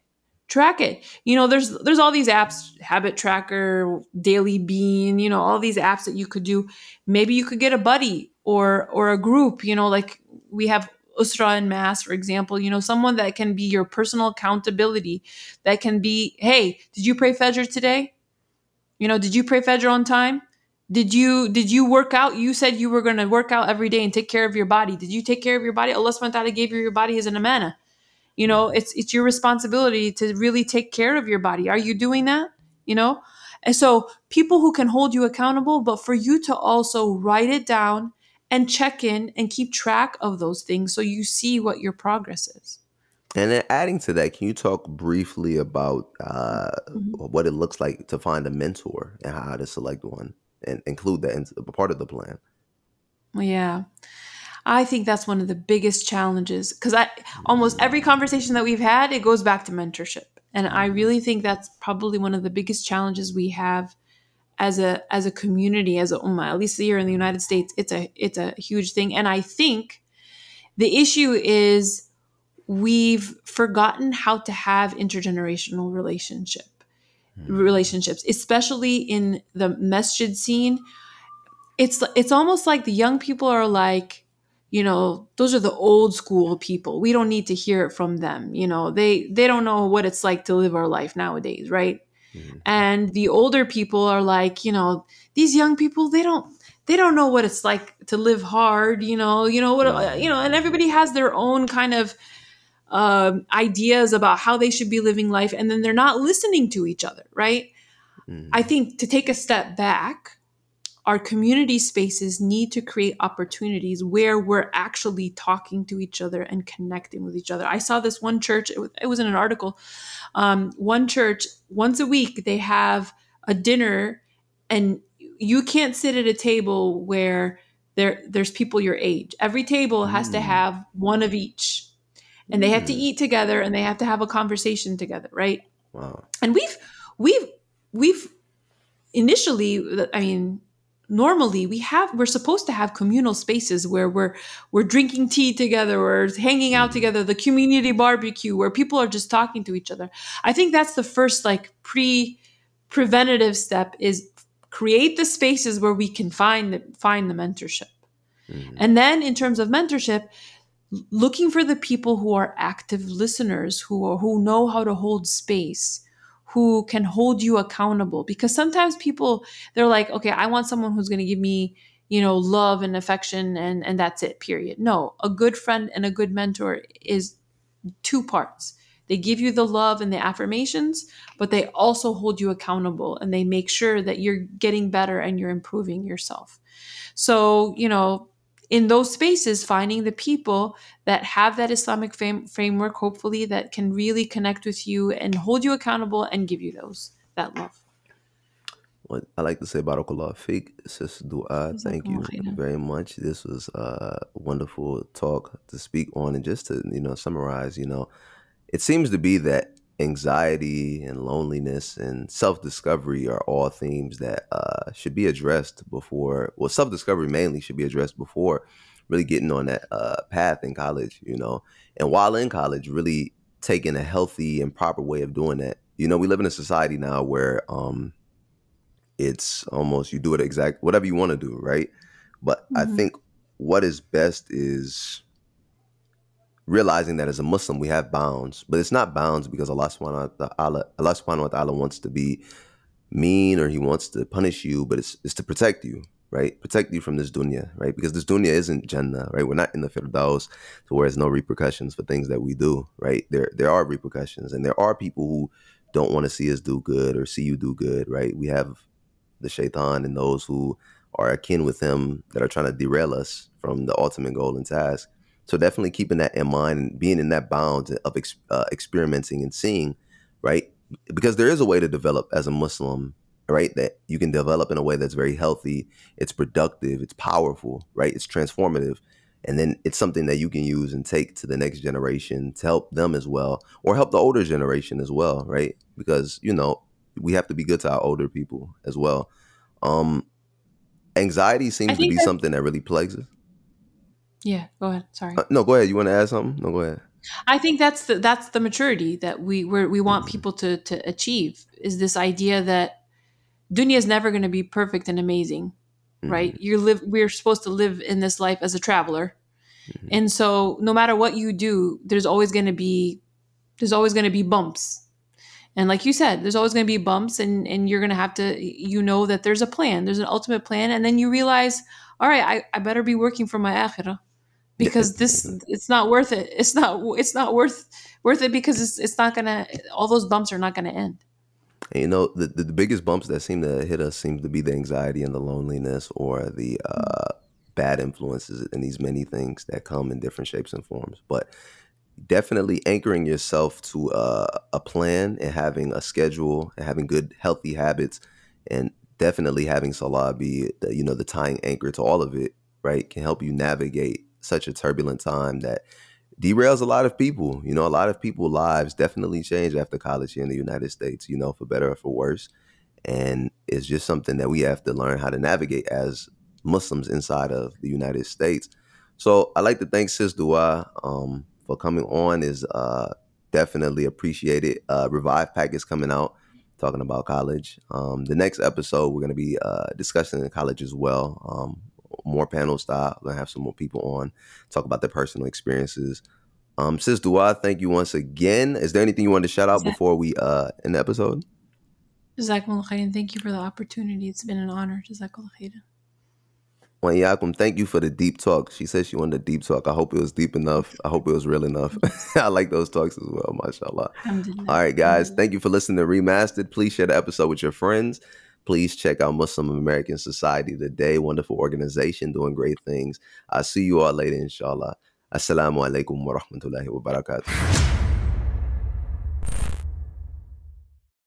You know, there's all these apps, Habit Tracker, Daily Bean, you know, all these apps that you could do. Maybe you could get a buddy or a group, you know, like we have Usra and Mass, for example, you know, someone that can be your personal accountability, that can be, hey, did you pray Fajr today? You know, did you pray Fajr on time? Did you work out? You said you were going to work out every day and take care of your body. Did you take care of your body? Allah subhanahu wa ta'ala gave you your body as an amana. You know, it's your responsibility to really take care of your body. Are you doing that? You know? And so people who can hold you accountable, but for you to also write it down and check in and keep track of those things so you see what your progress is. And then adding to that, can you talk briefly about what it looks like to find a mentor and how to select one and include that as part of the plan? Yeah. I think that's one of the biggest challenges, because almost every conversation that we've had, it goes back to mentorship. And I really think that's probably one of the biggest challenges we have as a community, as a ummah, at least here in the United States. It's a huge thing. And I think the issue is we've forgotten how to have intergenerational relationships, especially in the masjid scene. It's almost like the young people are like, you know, those are the old school people. We don't need to hear it from them. You know, they don't know what it's like to live our life nowadays, right? Mm-hmm. And the older people are like, you know, these young people, they don't know what it's like to live hard, you know, and everybody has their own kind of ideas about how they should be living life, and then they're not listening to each other, right? Mm-hmm. I think to take a step back, our community spaces need to create opportunities where we're actually talking to each other and connecting with each other. I saw this one church, it was in an article. One church, once a week, they have a dinner, and you can't sit at a table where there's people your age. Every table has to have one of each, and they have to eat together, and they have to have a conversation together, right? Wow. And we've initially, I mean, normally we're supposed to have communal spaces where we're drinking tea together or hanging out together, the community barbecue where people are just talking to each other. I think that's the first like preventative step, is create the spaces where we can find the mentorship. And then in terms of mentorship, looking for the people who are active listeners, who know how to hold space, who can hold you accountable. Because sometimes people, they're like, okay, I want someone who's going to give me, you know, love and affection and that's it, period. No, a good friend and a good mentor is two parts. They give you the love and the affirmations, but they also hold you accountable and they make sure that you're getting better and you're improving yourself. So, you know, in those spaces, finding the people that have that Islamic framework, hopefully, that can really connect with you and hold you accountable and give you that love. Well, I like to say Barakallah Fiqh, Sis Dua, thank you very much. This was a wonderful talk to speak on, and just to, you know, summarize, you know, it seems to be that anxiety and loneliness and self-discovery are all themes that should be addressed before. Well, self-discovery mainly should be addressed before really getting on that path in college, you know, and while in college, really taking a healthy and proper way of doing that. You know, we live in a society now where it's almost you do it exact whatever you want to do, right? But I think what is best is realizing that as a Muslim, we have bounds, but it's not bounds because Allah subhanahu wa ta'ala wants to be mean or he wants to punish you, but it's to protect you, right? Protect you from this dunya, right? Because this dunya isn't Jannah, right? We're not in the Firdaus to where there's no repercussions for things that we do, right? There are repercussions, and there are people who don't want to see us do good or see you do good, right? We have the shaitan and those who are akin with him that are trying to derail us from the ultimate goal and task. So definitely keeping that in mind and being in that bound of experimenting and seeing, right? Because there is a way to develop as a Muslim, right? That you can develop in a way that's very healthy. It's productive. It's powerful, right? It's transformative. And then it's something that you can use and take to the next generation to help them as well, or help the older generation as well, right? Because, you know, we have to be good to our older people as well. Anxiety seems to be something that really plagues us. Yeah, go ahead. Sorry. No, go ahead. You want to add something? No, go ahead. I think that's the maturity that we want people to achieve, is this idea that dunya is never going to be perfect and amazing, right? We're supposed to live in this life as a traveler. And so no matter what you do, there's always going to be bumps. And like you said, there's always going to be bumps, and you're going to have to, you know, that there's a plan, there's an ultimate plan. And then you realize, all right, I better be working for my akhirah. Because it's not worth it. It's not worth it because it's not gonna. All those bumps are not gonna end. And you know, the biggest bumps that seem to hit us seem to be the anxiety and the loneliness, or the bad influences and these many things that come in different shapes and forms. But definitely anchoring yourself to a plan and having a schedule and having good healthy habits, and definitely having salah be the tying anchor to all of it, right, can help you navigate such a turbulent time that derails a lot of people. You know, a lot of people's lives definitely change after college here in the United States, you know, for better or for worse. And it's just something that we have to learn how to navigate as Muslims inside of the United States. So I'd like to thank Sis Dua for coming on. Is definitely appreciated. Revive Pack is coming out, talking about college. The next episode, we're going to be discussing the college as well. More panel style. We're going to have some more people on, talk about their personal experiences. Sis Dua, thank you once again. Is there anything you want to shout out before we end the episode? Jazakumullah khairan. Thank you for the opportunity. It's been an honor. Jazakumullah khairan. Wa iyyakum. Thank you for the deep talk. She said she wanted a deep talk. I hope it was deep enough. I hope it was real enough. I like those talks as well, mashallah. All right, guys. Thank you for listening to Remastered. Please share the episode with your friends. Please check out Muslim American Society today. Wonderful organization doing great things. I'll see you all later, inshallah. Assalamu alaikum wa rahmatullahi wa barakatuh.